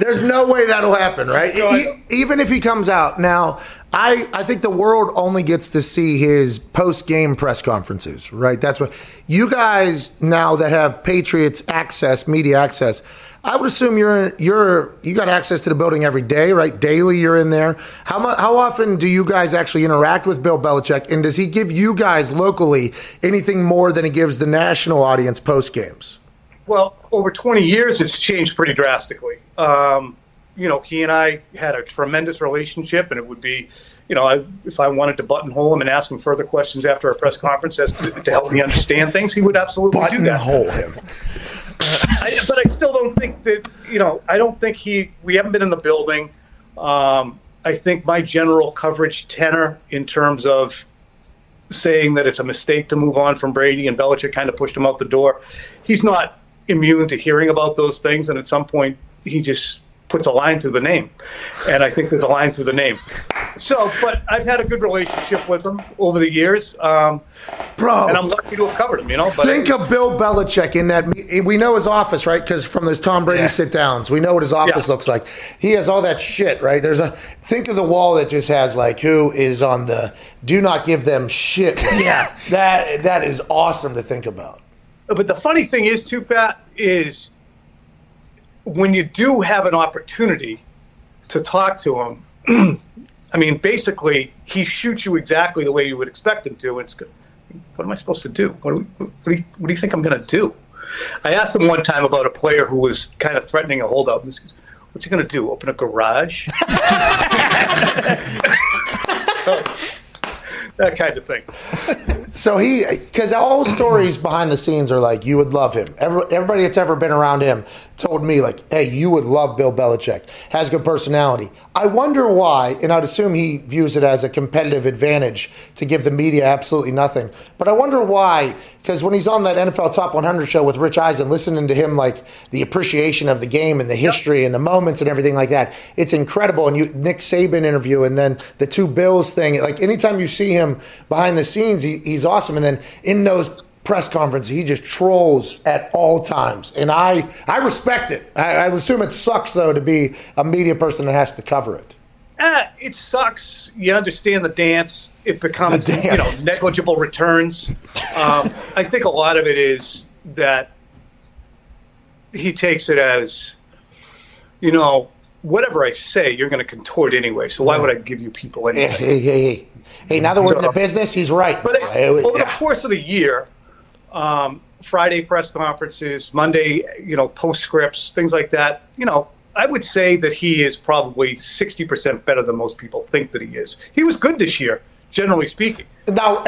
There's no way that'll happen, right? No, even if he comes out. Now, I think the world only gets to see his post-game press conferences, right? That's what you guys now that have Patriots access, media access, I would assume you got access to the building every day, right? Daily you're in there. How often do you guys actually interact with Bill Belichick, and does he give you guys locally anything more than he gives the national audience post games? Well, over 20 years, it's changed pretty drastically. He and I had a tremendous relationship, and it would be, if I wanted to buttonhole him and ask him further questions after a press conference as to help me understand things, he would absolutely do that. Buttonhole him. But I still don't think that, we haven't been in the building. I think my general coverage tenor in terms of saying that it's a mistake to move on from Brady and Belichick kind of pushed him out the door. He's not immune to hearing about those things, and at some point he just puts a line through the name. And I think there's a line through the name. So, but I've had a good relationship with him over the years. And I'm lucky to have covered him, But think of Bill Belichick in that. We know his office, right? Because from those Tom Brady sit-downs, we know what his office looks like. He has all that shit, right? Think of the wall that just has, who is on the do not give them shit. Yeah. That is awesome to think about. But the funny thing is, too, Pat, is when you do have an opportunity to talk to him, basically, he shoots you exactly the way you would expect him to. It's good. What am I supposed to do? What do you think I'm going to do? I asked him one time about a player who was kind of threatening a holdout. And he goes, what's he going to do, open a garage? So, that kind of thing. So because all stories behind the scenes are like, you would love him. Everybody that's ever been around him told me, like, hey, you would love Bill Belichick. Has good personality. I wonder why, and I'd assume he views it as a competitive advantage to give the media absolutely nothing. But I wonder why, because when he's on that NFL Top 100 show with Rich Eisen, listening to him, like, the appreciation of the game and the history and the moments and everything like that, it's incredible. And you, Nick Saban interview and then the two Bills thing, like, anytime you see him behind the scenes, he's awesome. And then in those press conference, he just trolls at all times, and I respect it. I assume it sucks, though, to be a media person that has to cover it. It sucks. You understand the dance. It becomes you know, negligible returns. I think a lot of it is that he takes it as, you know, whatever I say, you're going to contort anyway, so why would I give you people anything? Hey, now that we're in the business, he's right. But over the course of the year, Friday press conferences, Monday, you know, postscripts, things like that. You know, I would say that he is probably 60% better than most people think that he is. He was good this year, generally speaking. Now,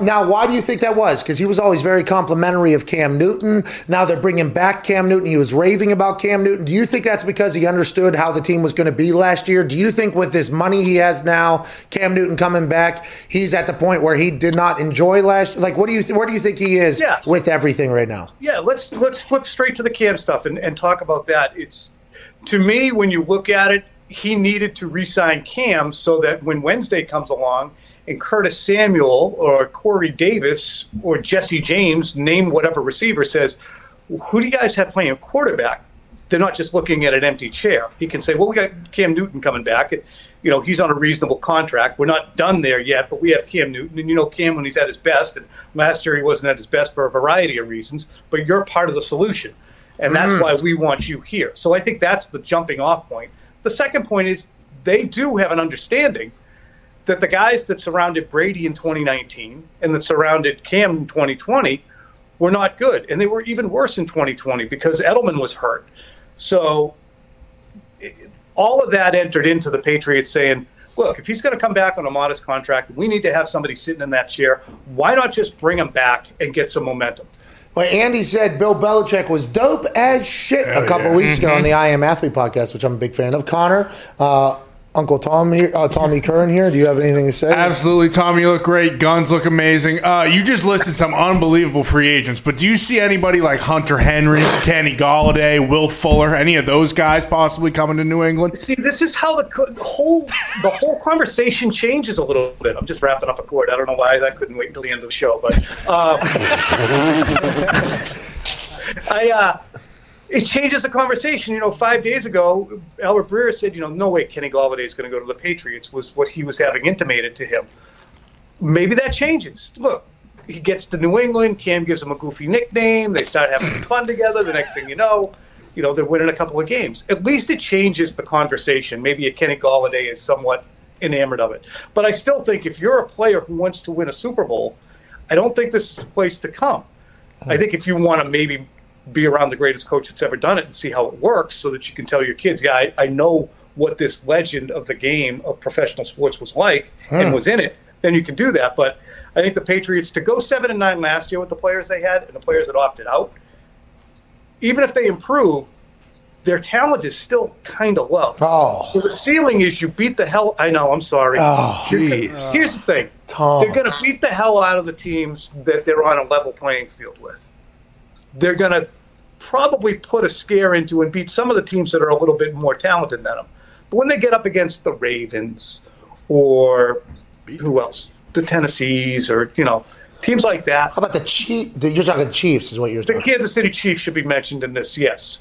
now, why do you think that was? Because he was always very complimentary of Cam Newton. Now they're bringing back Cam Newton. He was raving about Cam Newton. Do you think that's because he understood how the team was going to be last year? Do you think with this money he has now, Cam Newton coming back, he's at the point where he did not enjoy last year? Like, what do you think he is with everything right now? Yeah, let's flip straight to the Cam stuff and talk about that. It's, to me, when you look at it, he needed to re-sign Cam so that when Wednesday comes along, and Curtis Samuel or Corey Davis or Jesse James, name whatever receiver, says, who do you guys have playing quarterback? They're not just looking at an empty chair. He can say, well, we got Cam Newton coming back. And, you know, he's on a reasonable contract. We're not done there yet, but we have Cam Newton. And, you know, Cam, when he's at his best, and last year he wasn't at his best for a variety of reasons, but you're part of the solution. And that's why we want you here. So I think that's the jumping off point. The second point is they do have an understanding that the guys that surrounded Brady in 2019 and that surrounded Cam in 2020 were not good. And they were even worse in 2020 because Edelman was hurt. So all of that entered into the Patriots saying, look, if he's going to come back on a modest contract, we need to have somebody sitting in that chair. Why not just bring him back and get some momentum? Well, Andy said Bill Belichick was dope as shit a couple weeks ago on the I Am Athlete podcast, which I'm a big fan of. Connor, Uncle Tom here, Tom E. Curran here. Do you have anything to say? Absolutely, Tom. You look great. Guns look amazing. You just listed some unbelievable free agents, but do you see anybody like Hunter Henry, Kenny Golladay, Will Fuller, any of those guys possibly coming to New England? See, this is how the whole conversation changes a little bit. I'm just wrapping up a cord. I don't know why I couldn't wait until the end of the show, but it changes the conversation. You know, 5 days ago, Albert Breer said, you know, no way Kenny Golladay is going to go to the Patriots, was what he was having intimated to him. Maybe that changes. Look, he gets to New England. Cam gives him a goofy nickname. They start having fun together. The next thing you know, they're winning a couple of games. At least it changes the conversation. Maybe a Kenny Golladay is somewhat enamored of it. But I still think if you're a player who wants to win a Super Bowl, I don't think this is the place to come. I think if you want to maybe be around the greatest coach that's ever done it and see how it works so that you can tell your kids, yeah, I know what this legend of the game of professional sports was like and was in it, then you can do that. But I think the Patriots, to go 7-9 last year with the players they had and the players that opted out, even if they improve, their talent is still kind of low. Oh. So the ceiling is you beat the hell – I know, I'm sorry. Oh, jeez. Here's the thing. Tom. They're going to beat the hell out of the teams that they're on a level playing field with. They're going to probably put a scare into and beat some of the teams that are a little bit more talented than them. But when they get up against the Ravens or who else? The Tennessees or, you know, teams like that. How about the Chiefs? You're talking Chiefs is what you're talking about. The Kansas City Chiefs should be mentioned in this, yes.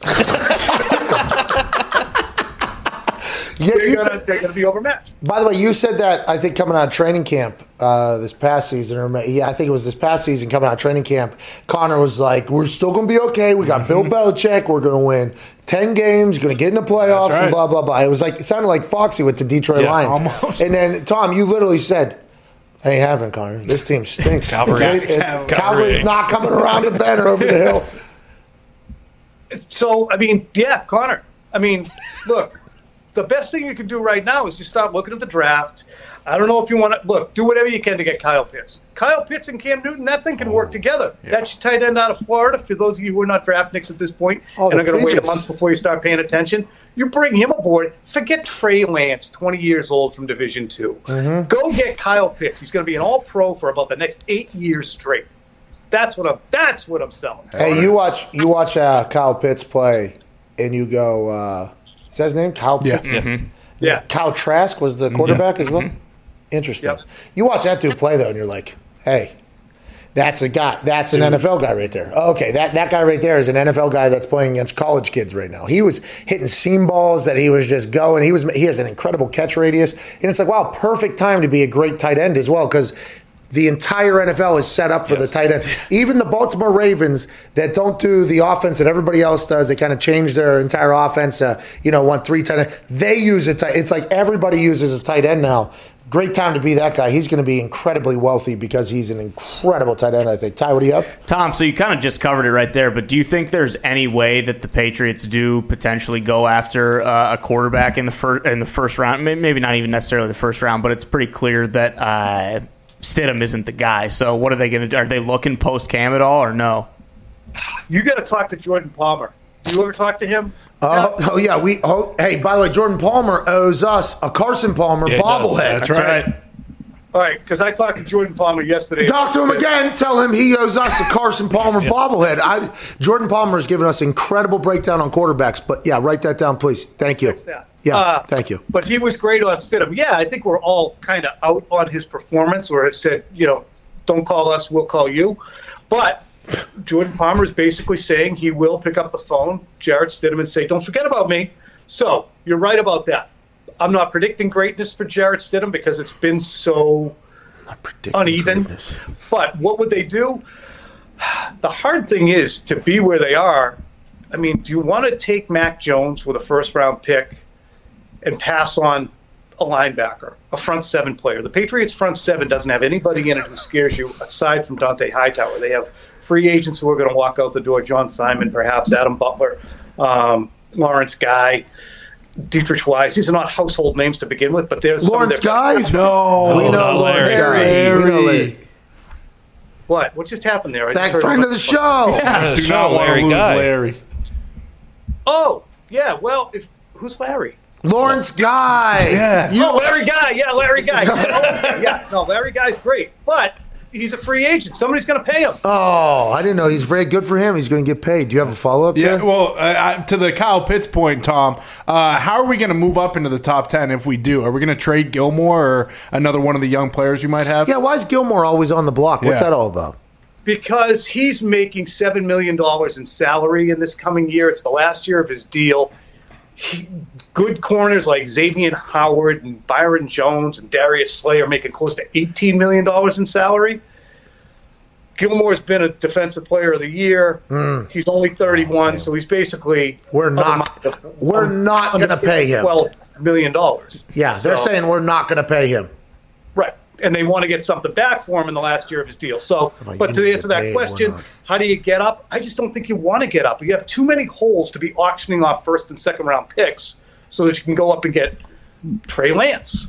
They're going to be overmatched. By the way, you said that, I think, coming out of training camp this past season. Or, yeah, I think it was this past season coming out of training camp. Connor was like, we're still going to be okay. We got Bill Belichick. We're going to win 10 games. Going to get in the playoffs and blah, blah, blah. It was like, it sounded like Foxy with the Detroit Lions. Almost. And then, Tom, you literally said, ain't happening, Connor. This team stinks. Calvary's not coming around the banner over the hill. So, I mean, yeah, Connor. I mean, look. the best thing you can do right now is you start looking at the draft. I don't know if you want to look. Do whatever you can to get Kyle Pitts. Kyle Pitts and Cam Newton, that thing can work together. Yeah. That's your tight end out of Florida. For those of you who are not draft nicks at this point, and are going to wait a month before you start paying attention, you bring him aboard. Forget Trey Lance, 20 years old from Division II. Mm-hmm. Go get Kyle Pitts. He's going to be an All-Pro for about the next 8 years straight. That's what I'm selling. Hey, you watch Kyle Pitts play, and you go. Is that his name? Kyle Pitts. Yeah. Mm-hmm. Yeah. Kyle Trask was the quarterback as well. Mm-hmm. Interesting. Yep. You watch that dude play, though, and you're like, hey, that's a guy. That's an NFL guy right there. Oh, okay, that guy right there is an NFL guy that's playing against college kids right now. He was hitting seam balls that he was just going. He has an incredible catch radius. And it's like, wow, perfect time to be a great tight end as well because the entire NFL is set up for the tight end. Even the Baltimore Ravens that don't do the offense that everybody else does, they kind of change their entire offense to, want three tight ends. They use a tight end. It's like everybody uses a tight end now. Great time to be that guy. He's going to be incredibly wealthy because he's an incredible tight end, I think. Ty, what do you have? Tom, so you kind of just covered it right there, but do you think there's any way that the Patriots do potentially go after a quarterback in the first round? Maybe not even necessarily the first round, but it's pretty clear that Stidham isn't the guy. So what are they going to do? Are they looking post-Cam at all or no? You got to talk to Jordan Palmer. You ever talk to him? Hey, by the way, Jordan Palmer owes us a Carson Palmer bobblehead. That's right. All right, because I talked to Jordan Palmer yesterday. Talk to him again. Tell him he owes us a Carson Palmer bobblehead. Jordan Palmer has given us incredible breakdown on quarterbacks. But, yeah, write that down, please. Thank you. Yeah, thank you. But he was great on Stidham. Yeah, I think we're all kind of out on his performance or it said, don't call us, we'll call you. But Jordan Palmer is basically saying he will pick up the phone, Jarrett Stidham, and say, don't forget about me. So you're right about that. I'm not predicting greatness for Jarrett Stidham because it's been so uneven. Greatness. But what would they do? The hard thing is to be where they are. I mean, do you want to take Mac Jones with a first-round pick and pass on a linebacker, a front seven player? The Patriots' front seven doesn't have anybody in it who scares you aside from Dante Hightower. They have free agents who are going to walk out the door, John Simon, perhaps Adam Butler, Lawrence Guy, Dietrich Wise. These are not household names to begin with, but there's Lawrence Guy? No. We know Lawrence Guy. What? What just happened there? Thank friend of the show. Yeah. Do not want to lose Larry. Oh, yeah. Well, who's Larry? Lawrence Guy. Yeah. Larry Guy. Yeah, Larry Guy. Yeah. No, Larry Guy's great, but he's a free agent. Somebody's going to pay him. Oh, I didn't know. He's very good for him. He's going to get paid. Do you have a follow-up there? Well, to the Kyle Pitts point, Tom, how are we going to move up into the top 10 if we do? Are we going to trade Gilmore or another one of the young players you might have? Yeah, why is Gilmore always on the block? What's that all about? Because he's making $7 million in salary in this coming year. It's the last year of his deal. Good corners like Xavier Howard and Byron Jones and Darius Slay are making close to $18 million in salary. Gilmore's been a defensive player of the year. He's only 31, so he's basically we're not going to pay him $12 million. Yeah, they're saying we're not going to pay him. Right, and they want to get something back for him in the last year of his deal. So, but to answer that question, how do you get up? I just don't think you want to get up. You have too many holes to be auctioning off first and second round picks so that you can go up and get Trey Lance.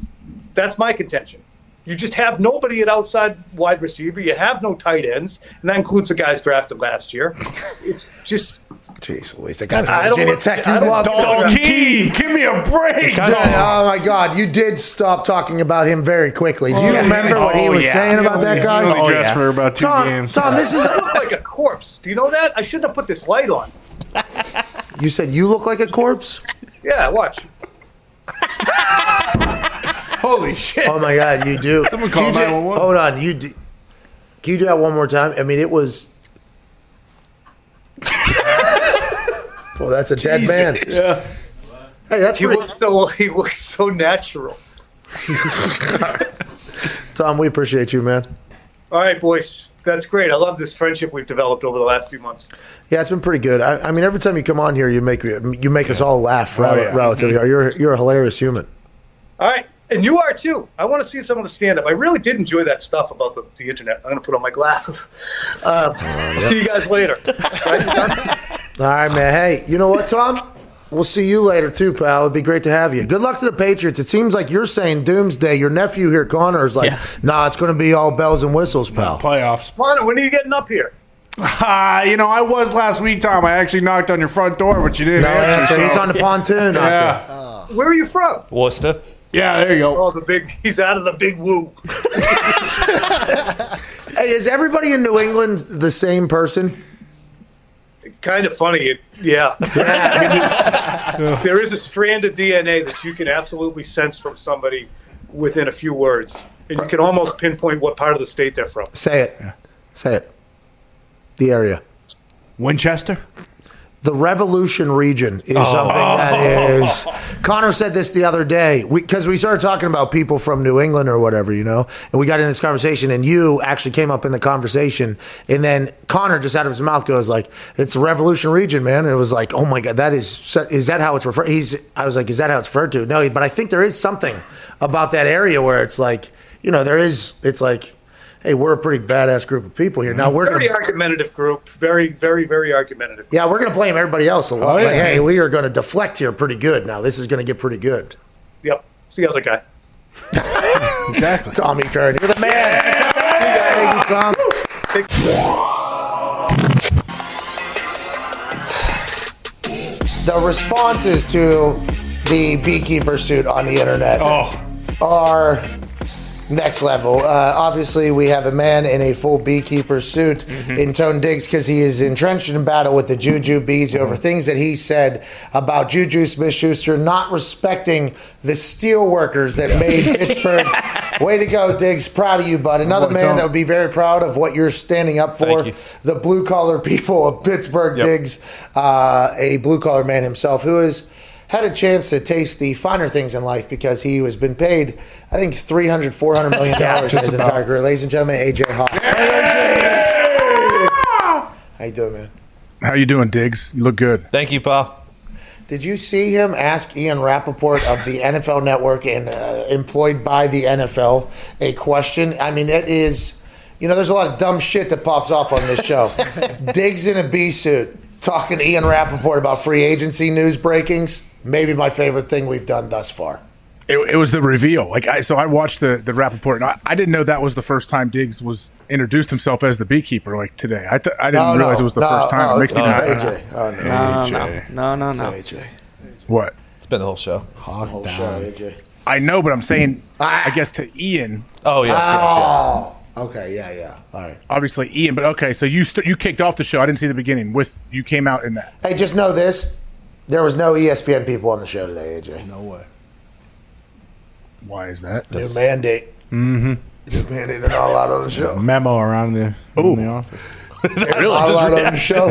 That's my contention. You just have nobody at outside wide receiver. You have no tight ends, and that includes the guys drafted last year. It's just jeez Louise, that guy from Virginia Tech. You love Donkey. Give me a break. Oh, my God. You did stop talking about him very quickly. Do you remember what he was saying about that guy? He only dressed for about two games. Tom, this is like a corpse. Do you know that? I shouldn't have put this light on. You said you look like a corpse? Yeah, watch. Holy shit. Oh, my God, you do. Someone call 911. Hold on. Can you do that one more time? I mean, it was... Well, that's a dead man. Yeah. Hey, that's he looks so natural. Tom, we appreciate you, man. All right, boys. That's great. I love this friendship we've developed over the last few months. Yeah, it's been pretty good. I mean, every time you come on here, you make us all laugh. Relatively, you're a hilarious human. All right, and you are too. I want to see someone to stand up. I really did enjoy that stuff about the internet. I'm going to put on my glasses. See you guys later. All right, man. Hey, you know what, Tom? We'll see you later, too, pal. It'd be great to have you. Good luck to the Patriots. It seems like you're saying doomsday. Your nephew here, Connor, is like, nah, it's going to be all bells and whistles, pal. Playoffs. Connor, when are you getting up here? You know, I was last week, Tom. I actually knocked on your front door, but you didn't answer. He's on the pontoon. Yeah. Where are you from? Worcester. Yeah, there you go. Oh, the big. He's out of the big woo. Hey, is everybody in New England the same person? Kind of funny, yeah. There is a strand of DNA that you can absolutely sense from somebody within a few words, and you can almost pinpoint what part of the state they're from. Say it. The area. Winchester? The Revolution region is something that is... Connor said this the other day, because we started talking about people from New England or whatever, you know, and we got in this conversation, and you actually came up in the conversation, and then Connor just out of his mouth goes like, it's the Revolution region, man. It was like, oh my God, is that how it's referred? I was like, is that how it's referred to? No, but I think there is something about that area where it's like, you know, it's like... Hey, we're a pretty badass group of people here. Now we're very argumentative group. Very, very, very argumentative. Yeah, we're going to blame everybody else a lot. Oh, yeah. Like, hey, we are going to deflect here pretty good. Now this is going to get pretty good. Yep, it's the other guy. Exactly. Tom E. Curran, you're the man. Yeah! Tom. Thank you. The responses to the beekeeper suit on the internet are. Next level. Obviously, we have a man in a full beekeeper suit in Tone Diggs because he is entrenched in battle with the Juju bees over things that he said about Juju Smith-Schuster not respecting the steel workers that made Pittsburgh. Way to go, Diggs. Proud of you, bud. Another man that would be very proud of what you're standing up for. The blue-collar people of Pittsburgh, Diggs, a blue-collar man himself who is... had a chance to taste the finer things in life because he has been paid, I think, $300, $400 million in his entire career. Ladies and gentlemen, AJ Hawk. How you doing, man? How you doing, Diggs? You look good. Thank you, pal. Did you see him ask Ian Rapoport of the NFL Network and employed by the NFL a question? I mean, it is, you know, there's a lot of dumb shit that pops off on this show. Diggs in a bee suit talking to Ian Rapoport about free agency news breakings. Maybe my favorite thing we've done thus far. It was the reveal. Like I watched the Rapoport, and I didn't know that was the first time Diggs was introduced himself as the beekeeper. Like today, I didn't realize it was the first time. AJ. What? It's been the whole show. AJ. I know, but I'm saying, I guess to Ian. Oh yeah. Yes. Okay, yeah. All right. Obviously, Ian, but okay, so you kicked off the show. I didn't see the beginning. You came out in that. Hey, just know this. There was no ESPN people on the show today, AJ. No way. Why is that? New mandate. Mm-hmm. New mandate. They're not allowed on the show. Memo around the office. They're not allowed on the show.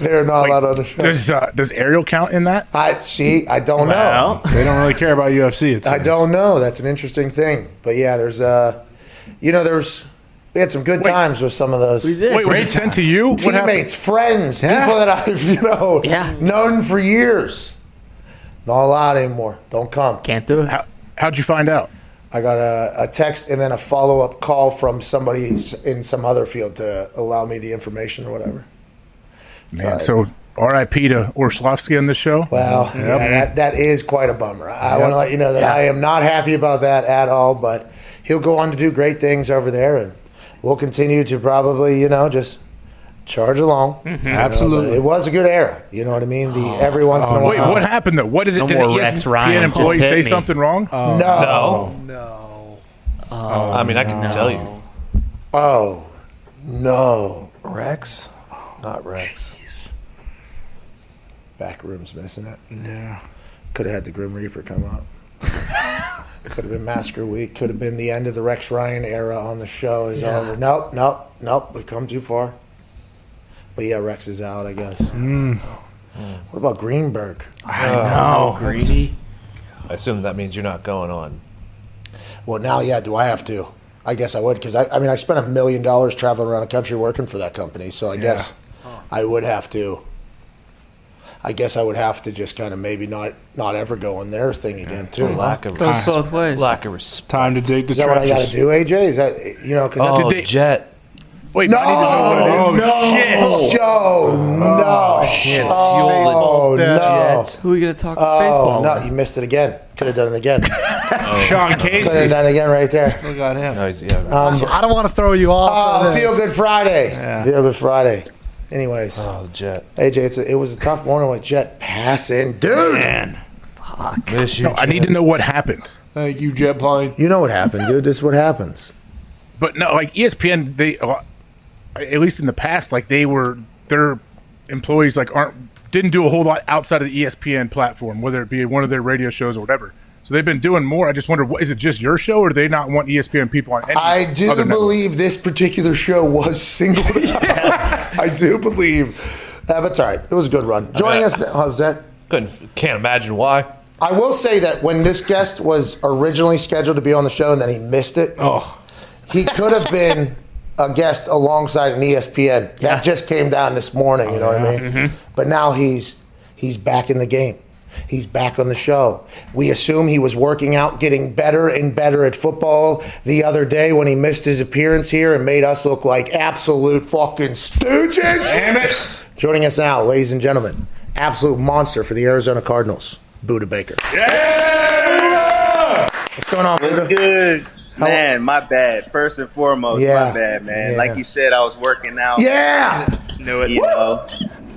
They're not allowed on the show. Does Ariel count in that? I don't know. They don't really care about UFC. I don't know. That's an interesting thing. But yeah, there's... You know, we had some good times with some of those. We did. Wait, were they sent to you? Teammates, friends, people that I've known for years. Not allowed anymore. Don't come. Can't do it. How'd you find out? I got a text and then a follow-up call from somebody in some other field to allow me the information or whatever. Man, so R.I.P. to Orshlovsky on this show. Well, that is quite a bummer. I want to let you know that I am not happy about that at all, but... he'll go on to do great things over there, and we'll continue to probably, just charge along. Mm-hmm. Absolutely. It was a good era. You know what I mean? Every once in a while. Wait, what happened, though? What did an employee say something wrong? No. I mean, I can tell you. Oh, no. Rex? Not Rex. Jeez. Back room's missing it. Yeah. Could have had the Grim Reaper come up. Could have been Massacre Week. Could have been the end of the Rex Ryan era on the show is over. Nope. We've come too far. But yeah, Rex is out, I guess. What about Greenberg? I know. Greedy. I assume that means you're not going on. Well, now, do I have to? I guess I would, because I spent $1 million traveling around the country working for that company, so I guess I would have to. I guess I would have to just kind of maybe not ever go on their thing again too. Lack of respect. Both ways. Lack of respect. Time to dig the trenches. Is that what I got to do, AJ? Is that because jet? Wait, no, I need to know what it is. Shit. Who are we going to talk baseball? No, you missed it again. Could have done it again. Sean Casey. Could have done it again right there. Still got him. No, I don't want to throw you off. Feel Good Friday. Yeah. Feel Good Friday. Anyways. Oh, Jet. AJ, it was a tough morning with Jet passing. Dude. Man. Fuck. I need to know what happened. Thank you, Jet Pine. You know what happened, dude. This is what happens. But no, like ESPN, they at least in the past, like their employees like didn't do a whole lot outside of the ESPN platform, whether it be one of their radio shows or whatever. So they've been doing more. I just wonder, is it just your show, or do they not want ESPN people on any I do other believe network? This particular show was singled out. Yeah. I do believe. But it's all right. It was a good run. Joining us now. How's that? Can't imagine why. I will say that when this guest was originally scheduled to be on the show and then he missed it, he could have been a guest alongside an ESPN. That just came down this morning, you know what I mean? Mm-hmm. But now he's back in the game. He's back on the show. We assume he was working out, getting better and better at football the other day when he missed his appearance here and made us look like absolute fucking stooges. Damn it. Joining us now, ladies and gentlemen, absolute monster for the Arizona Cardinals, Budda Baker. Yeah! What's going on, Budda? What's good? Man, my bad. First and foremost, my bad, man. Yeah. Like you said, I was working out. Yeah! You know,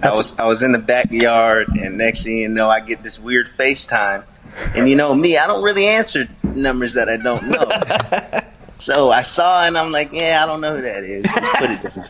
I was in the backyard, and next thing you know, I get this weird FaceTime. And you know me, I don't really answer numbers that I don't know. So I saw it, and I'm like, I don't know who that is. Just put it down.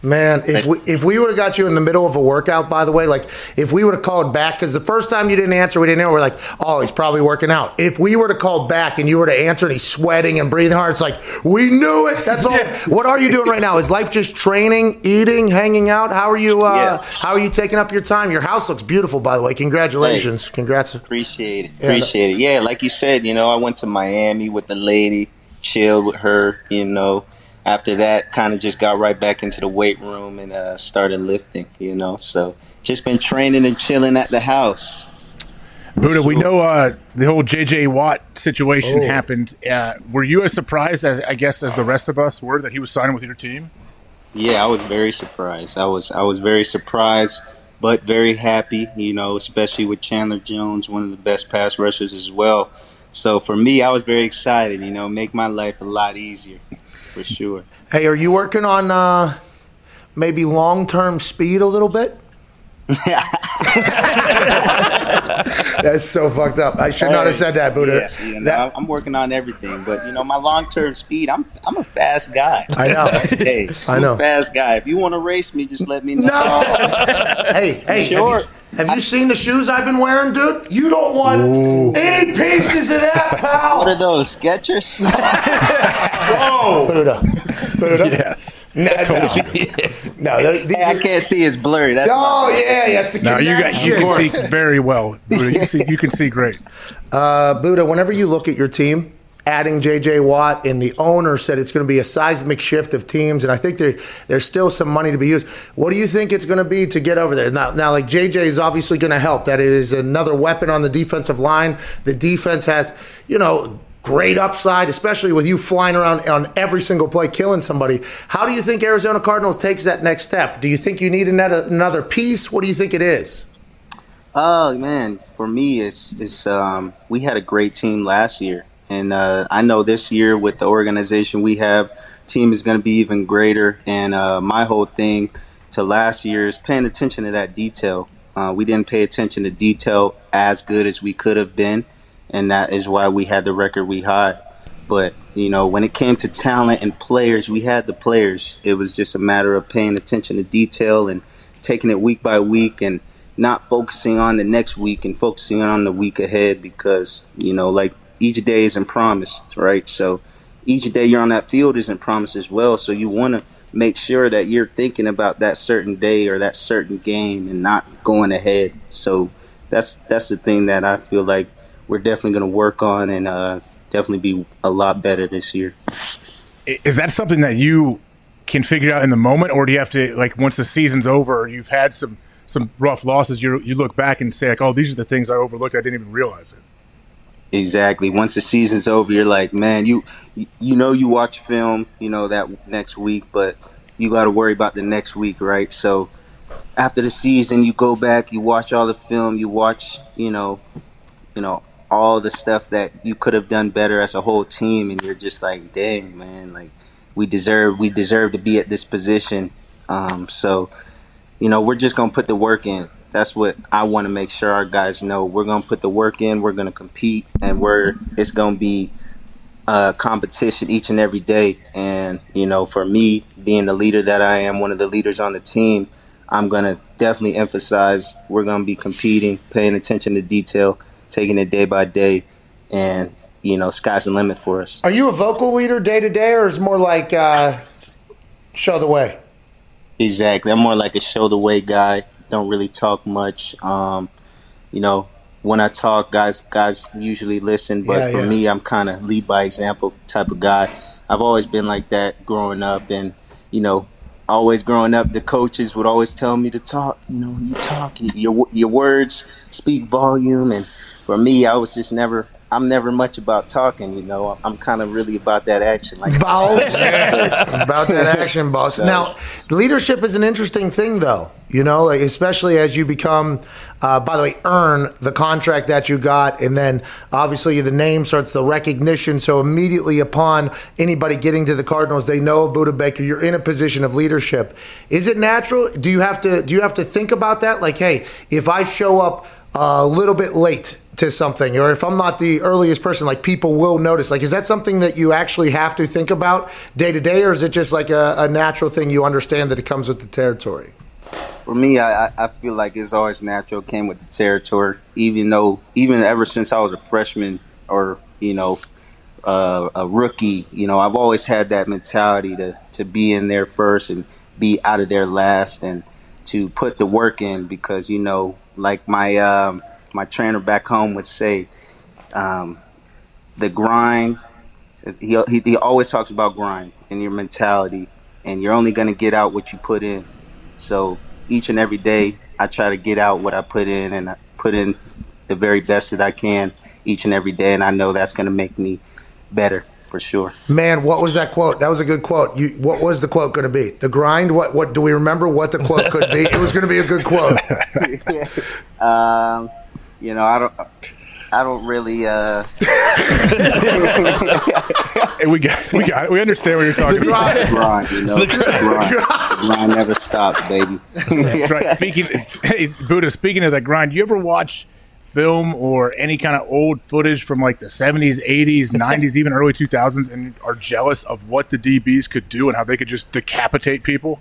Man, if we would have got you in the middle of a workout, by the way, like if we would have called back, because the first time you didn't answer, we didn't know. We're like, oh, he's probably working out. If we were to call back and you were to answer and he's sweating and breathing hard, it's like, we knew it. That's all. What are you doing right now? Is life just training, eating, hanging out? How are you? How are you taking up your time? Your house looks beautiful, by the way. Congratulations. Thanks. Congrats. Appreciate it. Appreciate it. Yeah, like you said, you know, I went to Miami with the lady, chilled with her, you know. After that, kind of just got right back into the weight room and started lifting, you know. So just been training and chilling at the house. Budda, we know the whole JJ Watt situation happened. Were you as surprised, as the rest of us were, that he was signing with your team? Yeah, I was very surprised. I was very surprised, but very happy, you know, especially with Chandler Jones, one of the best pass rushers as well. So for me, I was very excited, you know, make my life a lot easier. For sure. Hey, are you working on maybe long-term speed a little bit? That's so fucked up. I should not have said that, Budda. Yeah, no, I'm working on everything, but you know my long-term speed. I'm a fast guy. I know. Hey, I know. I'm a fast guy. If you want to race me, just let me know. No. Hey. Sure. Have you seen the shoes I've been wearing, dude? You don't want any pieces of that, pal. What are those, Skechers? Whoa. Budda. Yes. No. I can't see. It's blurry. That's that's the connection. You can see very well. Budda, you can see great. Budda, whenever you look at your team, adding J.J. Watt, and the owner said it's going to be a seismic shift of teams, and I think there's still some money to be used. What do you think it's going to be to get over there? Now like J.J. is obviously going to help. That is another weapon on the defensive line. The defense has, you know, great upside, especially with you flying around on every single play, killing somebody. How do you think Arizona Cardinals takes that next step? Do you think you need another piece? What do you think it is? Oh, man, for me, it's we had a great team last year. And I know this year with the organization we have, team is going to be even greater. And my whole thing to last year is paying attention to that detail. We didn't pay attention to detail as good as we could have been, and that is why we had the record we had. But, you know, when it came to talent and players, we had the players. It was just a matter of paying attention to detail and taking it week by week and not focusing on the next week and focusing on the week ahead because, you know, like, each day isn't promised, right? So each day you're on that field isn't promised as well. So you want to make sure that you're thinking about that certain day or that certain game and not going ahead. So that's the thing that I feel like we're definitely going to work on and definitely be a lot better this year. Is that something that you can figure out in the moment, or do you have to, like, once the season's over, you've had some rough losses, you look back and say, like, oh, these are the things I overlooked. I didn't even realize it. Exactly. Once the season's over, you're like, man, you know, you watch film, you know, that next week, but you got to worry about the next week, right? So after the season, you go back, you watch all the film, you watch, you know, all the stuff that you could have done better as a whole team, and you're just like, dang, man, like we deserve to be at this position. So, you know, we're just gonna put the work in. That's what I want to make sure our guys know. We're gonna put the work in. We're gonna compete, and it's gonna be a competition each and every day. And you know, for me, being the leader that I am, one of the leaders on the team, I'm gonna definitely emphasize we're gonna be competing, paying attention to detail, taking it day by day, and you know, sky's the limit for us. Are you a vocal leader day to day, or is it more like show the way? Exactly, I'm more like a show the way guy. Don't really talk much. You know, when I talk, guys usually listen, but for me, I'm kind of lead by example type of guy. I've always been like that growing up, and you know, always growing up, the coaches would always tell me to talk. You know, you talk, your words speak volume, and for me, I was just never. I'm never much about talking. You know, I'm kind of really about that action, like about that action, boss. So. Now, leadership is an interesting thing, though. You know, like, especially as you become. By the way, earn the contract that you got, and then obviously the name starts the recognition. So immediately upon anybody getting to the Cardinals, they know of Budda Baker. You're in a position of leadership. Is it natural? Do you have to think about that? Like, hey, if I show up a little bit late to something, or if I'm not the earliest person, like people will notice. Like, is that something that you actually have to think about day to day, or is it just like a natural thing you understand that it comes with the territory? For me, I feel like it's always natural. It came with the territory, even ever since I was a freshman or you know a rookie. You know, I've always had that mentality to be in there first and be out of there last, and to put the work in because you know, like my trainer back home would say, the grind. He always talks about grind and your mentality, and you're only going to get out what you put in. So each and every day, I try to get out what I put in, and I put in the very best that I can each and every day, and I know that's going to make me better for sure. Man, what was that quote? That was a good quote. What was the quote going to be? The grind? What do we remember? What the quote could be? It was going to be a good quote. You know, I don't really. We understand what you're talking about. Grind, you know. Grind never stops, baby. That's right. Budda, speaking of that grind, you ever watch film or any kind of old footage from like the 70s, 80s, 90s, even early 2000s, and are jealous of what the DBs could do and how they could just decapitate people?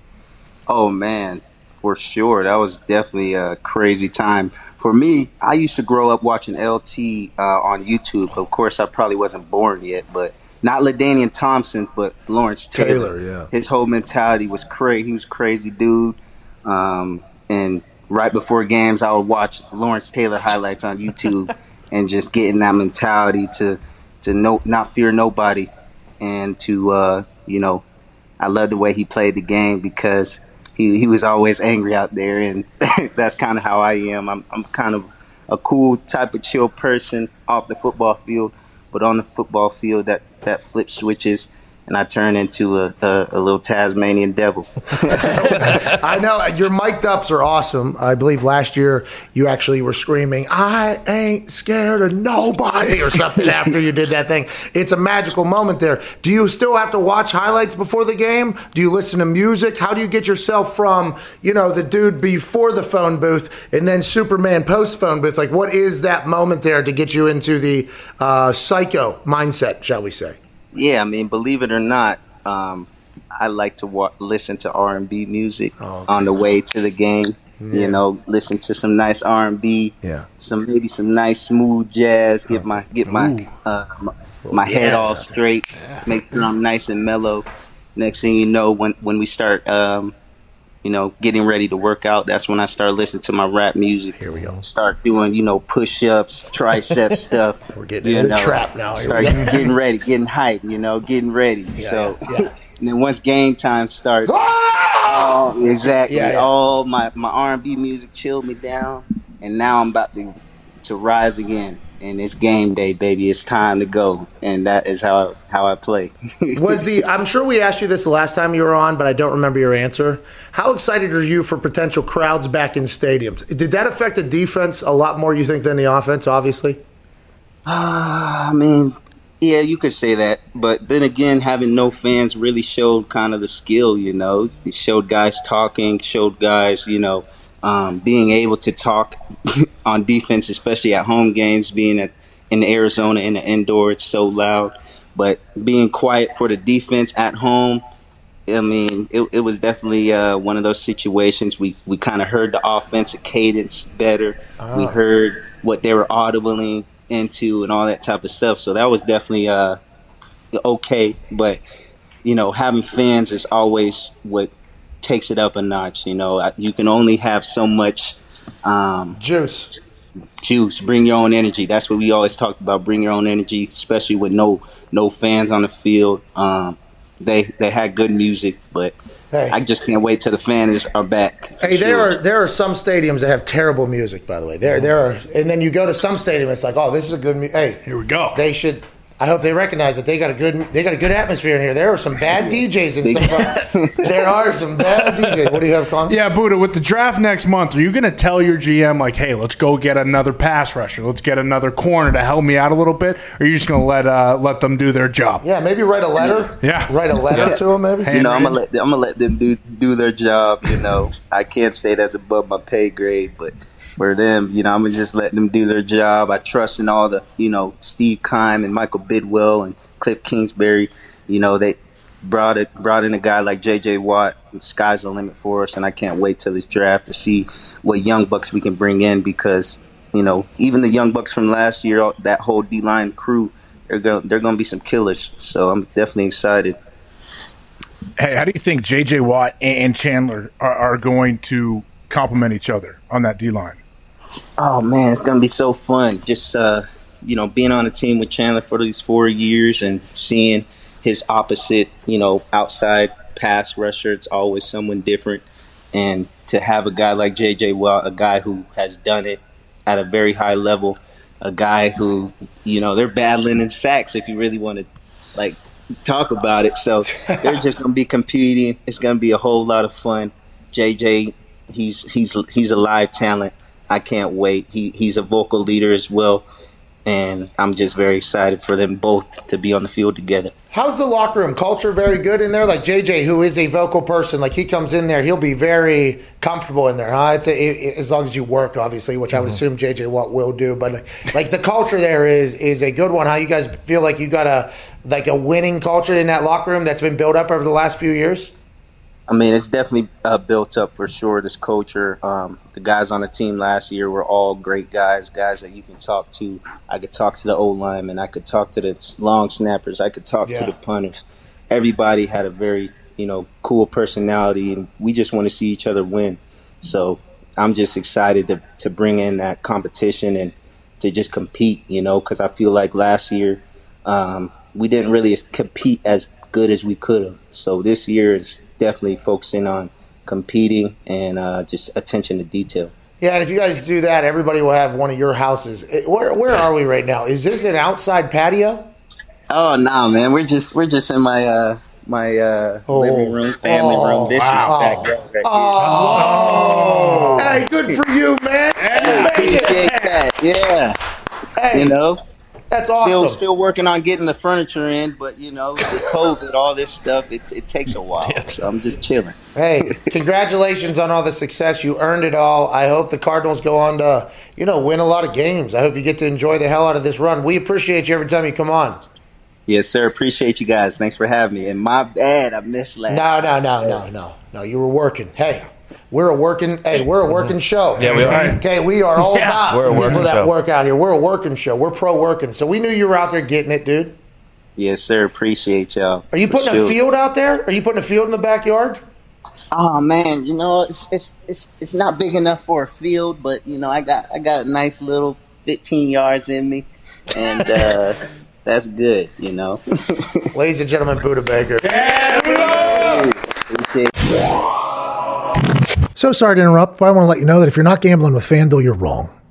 Oh man. For sure. That was definitely a crazy time. For me, I used to grow up watching LT on YouTube. Of course, I probably wasn't born yet, but not LaDainian Thompson, but Lawrence Taylor. Yeah. His whole mentality was crazy. He was a crazy dude. And right before games, I would watch Lawrence Taylor highlights on YouTube and just getting that mentality to not fear nobody. And to, you know, I love the way he played the game because he was always angry out there, and that's kind of how I am. I'm kind of a cool type of chill person off the football field, but on the football field, that flip switches, and I turn into a little Tasmanian devil. I know. Your mic'd ups are awesome. I believe last year you actually were screaming, "I ain't scared of nobody," or something after you did that thing. It's a magical moment there. Do you still have to watch highlights before the game? Do you listen to music? How do you get yourself from, you know, the dude before the phone booth and then Superman post phone booth? Like, what is that moment there to get you into the psycho mindset, shall we say? Yeah, I mean, believe it or not, I like to listen to R&B music on the way to the game. Yeah. You know, listen to some nice R&B, some nice smooth jazz. Get my head all straight, make sure I'm nice and mellow. Next thing you know, when we start, you know, getting ready to work out, that's when I start listening to my rap music. Here we go. Start doing, you know, push-ups, tricep stuff. We're getting in the trap now. Start getting ready, getting hyped, you know, getting ready. Yeah, so, and then once game time starts, all my R&B music chilled me down, and now I'm about to rise again. and it's game day, baby. It's time to go, and that is how I play. I'm sure we asked you this the last time you were on, but I don't remember your answer. How excited are you for potential crowds back in stadiums? Did that affect the defense a lot more, you think, than the offense, obviously? I mean, yeah, you could say that. But then again, having no fans really showed kind of the skill, you know. It showed guys talking, showed guys, you know, being able to talk on defense, especially at home games, being in Arizona in the indoor, it's so loud. But being quiet for the defense at home, I mean, it was definitely one of those situations. We kind of heard the offensive cadence better. We heard what they were audibling into and all that type of stuff. So that was definitely okay. But, you know, having fans is always what takes it up a notch. You know, you can only have so much juice. Bring your own energy. That's what we always talked about. Bring your own energy, especially with no fans on the field. They had good music, but hey, I just can't wait till the fans are back. Hey, there are some stadiums that have terrible music, by the way. There are, and then you go to some stadium, it's like, oh, this is a good. Hey, here we go. They should. I hope they recognize that they got a good atmosphere in here. There are some bad DJs in some. There are some bad DJs. What do you have, Connor? Yeah, Buddha. With the draft next month, are you going to tell your GM like, "Hey, let's go get another pass rusher. Let's get another corner to help me out a little bit"? Or are you just going to let them do their job? Yeah, maybe write a letter. Yeah, write a letter to them. Maybe Henry. You know, I'm gonna let them do their job. You know, I can't say that's above my pay grade, but for them, you know, I'm just letting them do their job. I trust in all the, you know, Steve Keim and Michael Bidwell and Cliff Kingsbury. You know, they brought in a guy like JJ Watt. The sky's the limit for us, and I can't wait till this draft to see what young bucks we can bring in because, you know, even the young bucks from last year, that whole D-line crew, they're going to be some killers. So I'm definitely excited. Hey, how do you think JJ Watt and Chandler are going to complement each other on that D-line? Oh, man, it's going to be so fun. Just, you know, being on a team with Chandler for these 4 years and seeing his opposite, you know, outside pass rusher, it's always someone different. And to have a guy like J.J. Watt, a guy who has done it at a very high level, a guy who, you know, they're battling in sacks if you really want to, like, talk about it. So they're just going to be competing. It's going to be a whole lot of fun. J.J., he's a live talent. I can't wait. He's a vocal leader as well, and I'm just very excited for them both to be on the field together. How's the locker room culture? Very good in there? Like JJ, who is a vocal person, like he comes in there, he'll be very comfortable in there, huh? It's as long as you work, obviously, which I would assume JJ Watt will do. But like the culture there is a good one. How you guys feel like you got a winning culture in that locker room that's been built up over the last few years? I mean, it's definitely built up for sure, this culture. The guys on the team last year were all great guys that you can talk to. I could talk to the O-linemen. I could talk to the long snappers. I could talk to the punters. Everybody had a very, you know, cool personality, and we just want to see each other win. So I'm just excited to bring in that competition and to just compete, you know, because I feel like last year we didn't really compete as good as we could have. So this year is definitely focusing on competing and just attention to detail. Yeah, and if you guys do that, everybody will have one of your houses. Where are we right now? Is this an outside patio? Oh no, man, we're just in my living room, family room. This is back here. Hey, good for you, man. Yeah, you made it. That. Yeah, hey. You know. That's awesome. Still working on getting the furniture in, but, you know, with COVID, all this stuff, it takes a while. So I'm just chilling. Hey, congratulations on all the success. You earned it all. I hope the Cardinals go on to, you know, win a lot of games. I hope you get to enjoy the hell out of this run. We appreciate you every time you come on. Yes, sir. Appreciate you guys. Thanks for having me. And my bad, I missed last. No. You were working. Hey. We're a working show. Yeah, we are. Okay, we are all about people that work out here. We're a working show. We're pro-working. So we knew you were out there getting it, dude. Yes, sir. Appreciate y'all. Are you putting a field out there? Are you putting a field in the backyard? Oh man, you know it's not big enough for a field, but you know I got a nice little 15 yards in me, and that's good, you know. Ladies and gentlemen, Budda Baker. Yeah, Budda! So sorry to interrupt, but I want to let you know that if you're not gambling with FanDuel, you're wrong.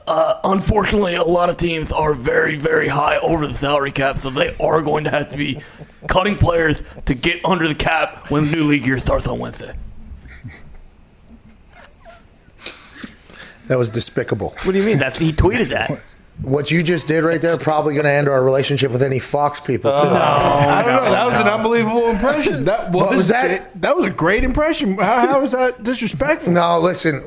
unfortunately, a lot of teams are very, very high over the salary cap, so they are going to have to be cutting players to get under the cap when the new league year starts on Wednesday. That was despicable. What do you mean? That's he tweeted that. What you just did right there probably going to end our relationship with any Fox people too. No, I don't know. That was an unbelievable impression. That was that. That was a great impression. How was that disrespectful? No, listen.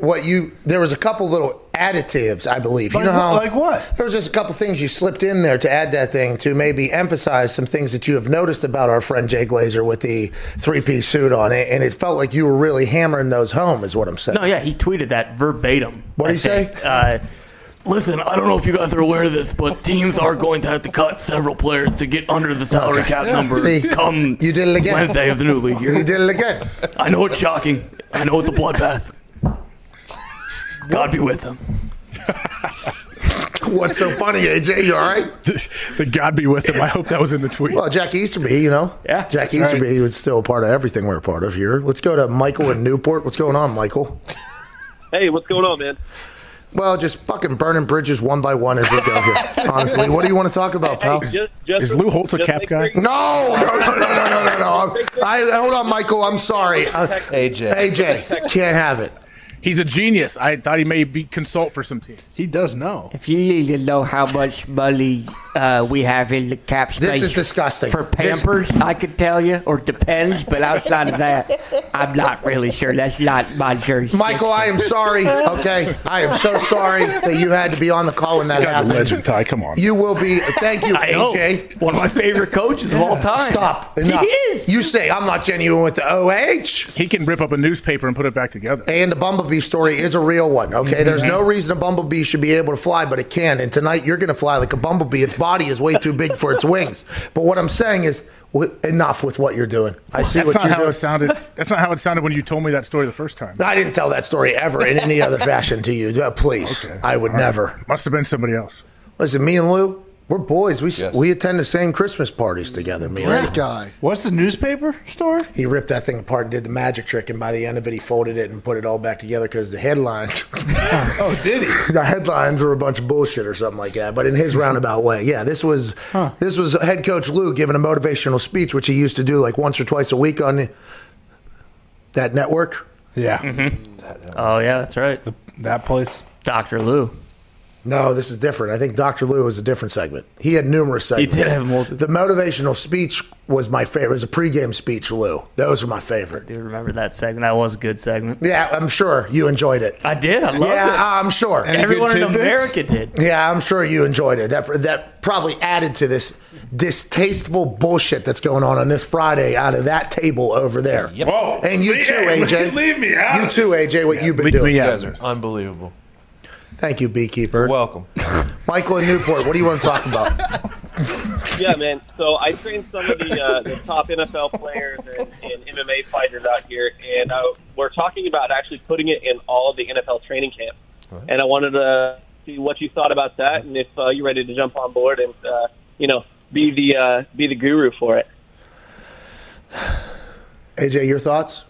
There was a couple little additives, I believe. Like, you know how, like what? There was just a couple things you slipped in there to add that thing to maybe emphasize some things that you have noticed about our friend Jay Glazer with the three-piece suit on, and it felt like you were really hammering those home, is what I'm saying. No, yeah, he tweeted that verbatim. What did he say? Listen, I don't know if you guys are aware of this, but teams are going to have to cut several players to get under the salary cap number. See, come you did it again. Wednesday of the new league year. You did it again. I know it's shocking. I know it's a bloodbath. God be with them. What's so funny, AJ? You all right? The God be with him. I hope that was in the tweet. Well, Jack Easterby, you know. Yeah. Jack Easterby was still a part of everything we're a part of here. Let's go to Michael in Newport. What's going on, Michael? Hey, what's going on, man? Well, just fucking burning bridges one by one as we go here. Honestly, what do you want to talk about, pal? Hey, is Lou Holtz a cap guy? No. Hold on, Michael. I'm sorry. AJ can't have it. He's a genius. I thought he may consult for some teams. He does know. If you need to know how much money we have in the cap space, this is disgusting. For Pampers, I could tell you, or Depends, but outside of that, I'm not really sure. That's not my jersey. Michael, I am sorry. Okay, I am so sorry that you had to be on the call when that happened. Legend, Ty. Come on. You will be. Thank you, AJ. One of my favorite coaches of all time. Stop. Enough. He is. You say I'm not genuine with the OH. He can rip up a newspaper and put it back together. And the Bumblebee story is a real one, okay? There's no reason a bumblebee should be able to fly, but it can. And tonight you're going to fly like a bumblebee. Its body is way too big for its wings. But what I'm saying is enough with what you're doing. I see what you're doing. That's not how it sounded when you told me that story the first time. I didn't tell that story ever in any other fashion to you. Please. Okay. I would never. Must have been somebody else. Listen, me and Lou, we're boys. We attend the same Christmas parties together. Me and that guy. What's the newspaper story? He ripped that thing apart and did the magic trick, and by the end of it, he folded it and put it all back together because the headlines. Oh, did he? The headlines were a bunch of bullshit or something like that. But in his roundabout way, this was head coach Lou giving a motivational speech, which he used to do like once or twice a week on that network. Yeah. Mm-hmm. Oh yeah, that's right. That place, Dr. Lou. No, this is different. I think Dr. Lou is a different segment. He had numerous segments. He did have multiple. The motivational speech was my favorite. It was a pregame speech, Lou. Those were my favorite. I do remember that segment. That was a good segment. Yeah, I'm sure you enjoyed it. I did. I loved it. Yeah, I'm sure. And everyone in America did. Yeah, I'm sure you enjoyed it. That probably added to this distasteful bullshit that's going on this Friday out of that table over there. Yep. Whoa. And you too, AJ. Leave me out. You too, AJ, what you've been doing. Unbelievable. Thank you, Beekeeper. You're welcome. Michael in Newport, what do you want to talk about? Yeah, man. So I trained some of the top NFL players and MMA fighters out here, and we're talking about actually putting it in all of the NFL training camps. Right. And I wanted to see what you thought about that, and if you're ready to jump on board and be the guru for it. AJ, your thoughts?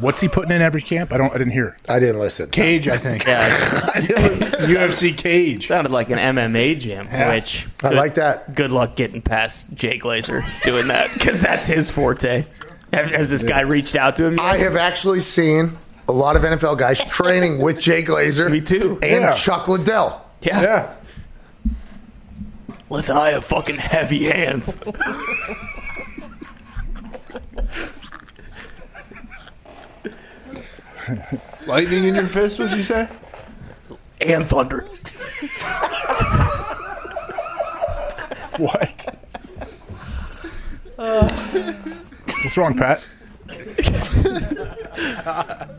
What's he putting in every camp? I didn't hear. I didn't listen. Cage, I think. Yeah. UFC cage. Sounded like an MMA gym, which I like that. Good luck getting past Jay Glazer doing that, because that's his forte. Has this guy reached out to him yet? I have actually seen a lot of NFL guys training with Jay Glazer. Me too. And Chuck Liddell. Yeah. Listen, I have fucking heavy hands. Lightning in your fist, would you say? and thunder. What? What's wrong, Pat?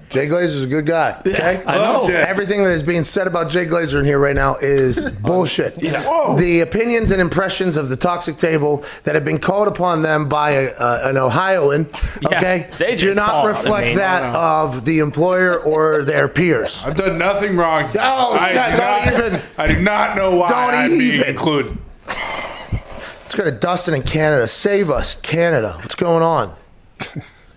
Jay Glazer's a good guy. Okay? I know. Everything that is being said about Jay Glazer in here right now is bullshit. Yeah. The opinions and impressions of the toxic table that have been called upon them by an Ohioan, okay, do not reflect that of the employer or their peers. I've done nothing wrong. Oh, don't even. I do not know why I'm being included. Let's go to Dustin in Canada. Save us, Canada. What's going on?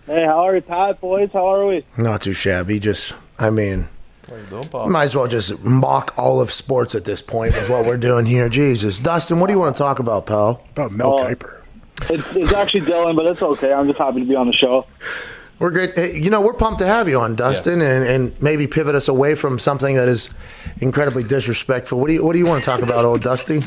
Hey, how are you, Pat, boys? How are we? Not too shabby. Just, I mean, how you doing, Pop? Might as well just mock all of sports at this point with what we're doing here. Jesus. Dustin, what do you want to talk about, pal? About Mel Kiper. It's actually Dylan, but it's okay. I'm just happy to be on the show. We're great. You know, we're pumped to have you on, Dustin, and maybe pivot us away from something that is incredibly disrespectful. What do you want to talk about, old Dusty?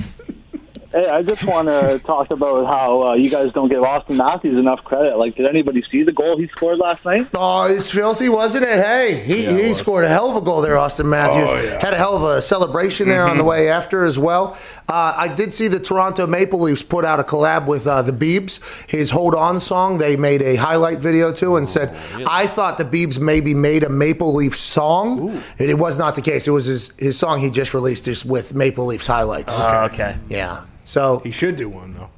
Hey, I just want to talk about how you guys don't give Austin Matthews enough credit. Like, did anybody see the goal he scored last night? Oh, it's filthy, wasn't it? Hey, he scored a hell of a goal there, Austin Matthews. Oh, yeah. Had a hell of a celebration there on the way after as well. I did see the Toronto Maple Leafs put out a collab with the Biebs, his Hold On song. They made a highlight video, too, and said, really? I thought the Biebs maybe made a Maple Leaf song. Ooh. It was not the case. It was his song he just released just with Maple Leafs highlights. Oh, okay. Yeah. So he should do one, though.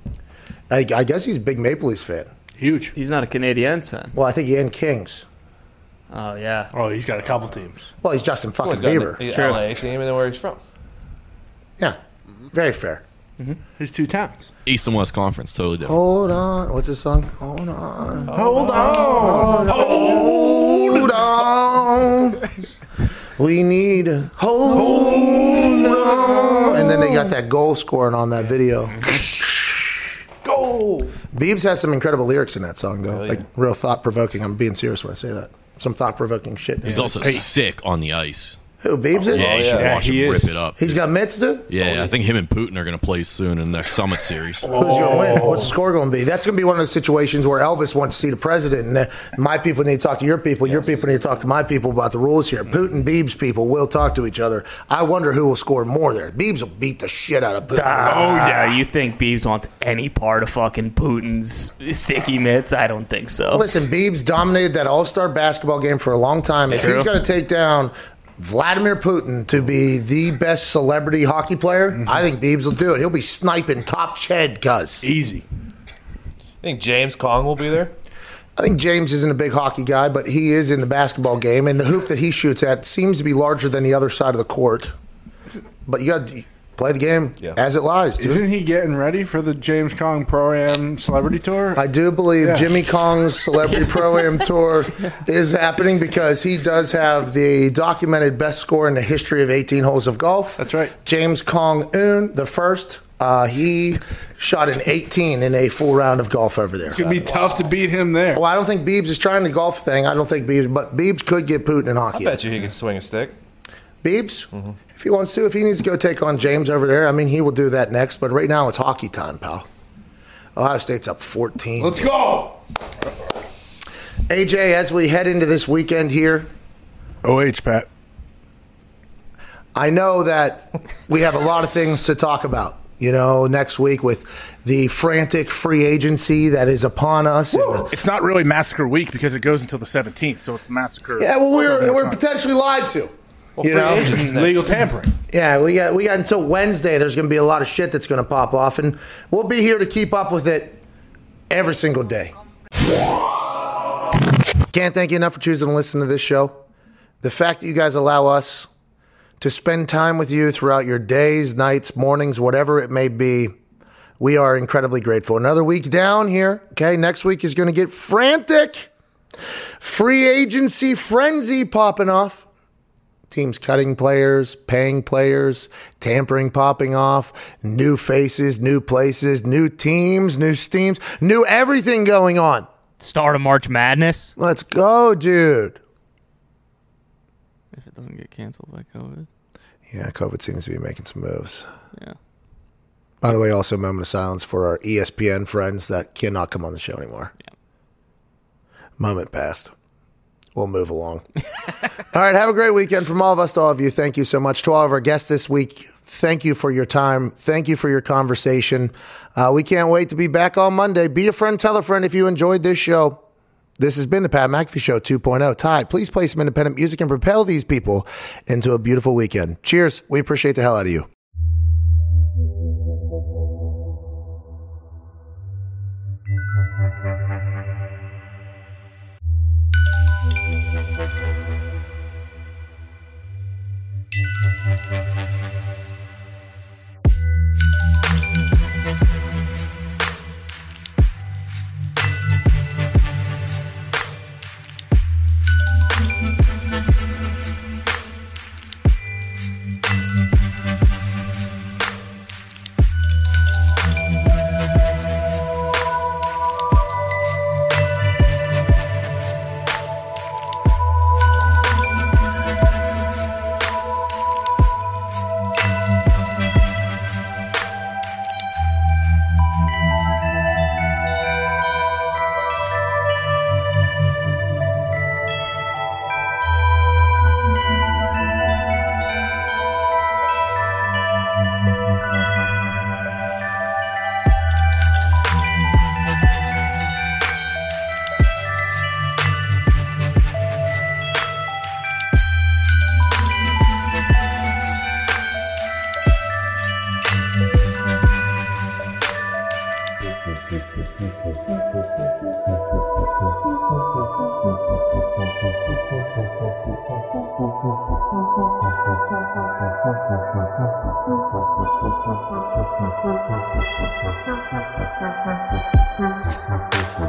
I guess he's a big Maple Leafs fan. Huge. He's not a Canadiens fan. Well, I think he and Kings. Oh, yeah. Oh, he's got a couple teams. Well, he's Justin fucking Bieber. He's got an LA team and then where he's from. Yeah. Very fair. Mm-hmm. There's two towns. East and West Conference. Totally different. Hold on. What's his song? Hold on. Hold on. Hold on. We need a hold on. And then they got that goal scoring on that video. Goal. Biebs has some incredible lyrics in that song, though. Really? Like, real thought-provoking. I'm being serious when I say that. Some thought-provoking shit. He's also sick on the ice. Who, Biebs is? Yeah, you should watch him rip it up. He's got mitts, dude? Yeah, I think him and Putin are going to play soon in their Summit Series. Who's going to win? What's the score going to be? That's going to be one of those situations where Elvis wants to see the president, and my people need to talk to your people, your people need to talk to my people about the rules here. Putin, Biebs people will talk to each other. I wonder who will score more there. Biebs will beat the shit out of Putin. Oh, yeah. You think Biebs wants any part of fucking Putin's sticky mitts? I don't think so. Listen, Biebs dominated that all-star basketball game for a long time. If he's going to take down Vladimir Putin to be the best celebrity hockey player, I think Biebs will do it. He'll be sniping top ched, cuz. Easy. I think James Kong will be there. I think James isn't a big hockey guy, but he is in the basketball game, and the hoop that he shoots at seems to be larger than the other side of the court. But you got to play the game as it lies, dude. Isn't he getting ready for the James Kong Pro-Am Celebrity Tour? I do believe Jimmy Kong's Celebrity Pro-Am Tour is happening because he does have the documented best score in the history of 18 holes of golf. That's right. James Kong Un, the first. He shot an 18 in a full round of golf over there. It's going to be tough to beat him there. Well, I don't think Biebs is trying the golf thing. I don't think Biebs, but Biebs could get Putin in hockey. I bet you he can swing a stick. Biebs, if he wants to, if he needs to go take on James over there, I mean, he will do that next. But right now, it's hockey time, pal. Ohio State's up 14. Let's go! AJ, as we head into this weekend here. OH, Pat. I know that we have a lot of things to talk about, you know, next week with the frantic free agency that is upon us. It's not really Massacre Week because it goes until the 17th, so it's Massacre. Yeah, well, we're potentially lied to. Well, you know, legal tampering. Yeah, we got until Wednesday. There's going to be a lot of shit that's going to pop off, and we'll be here to keep up with it every single day. Can't thank you enough for choosing to listen to this show. The fact that you guys allow us to spend time with you throughout your days, nights, mornings, whatever it may be, we are incredibly grateful. Another week down here. Okay, next week is going to get frantic. Free agency frenzy popping off. Teams cutting players, paying players, tampering popping off, new faces, new places, new teams, new steams, new everything going on. Start of March Madness. Let's go, dude. If it doesn't get canceled by COVID. Yeah, COVID seems to be making some moves. Yeah. By the way, also a moment of silence for our ESPN friends that cannot come on the show anymore. Yeah. Moment passed. We'll move along. All right, have a great weekend from all of us to all of you. Thank you so much. To all of our guests this week, thank you for your time. Thank you for your conversation. We can't wait to be back on Monday. Be a friend, tell a friend if you enjoyed this show. This has been the Pat McAfee Show 2.0. Ty, please play some independent music and propel these people into a beautiful weekend. Cheers. We appreciate the hell out of you.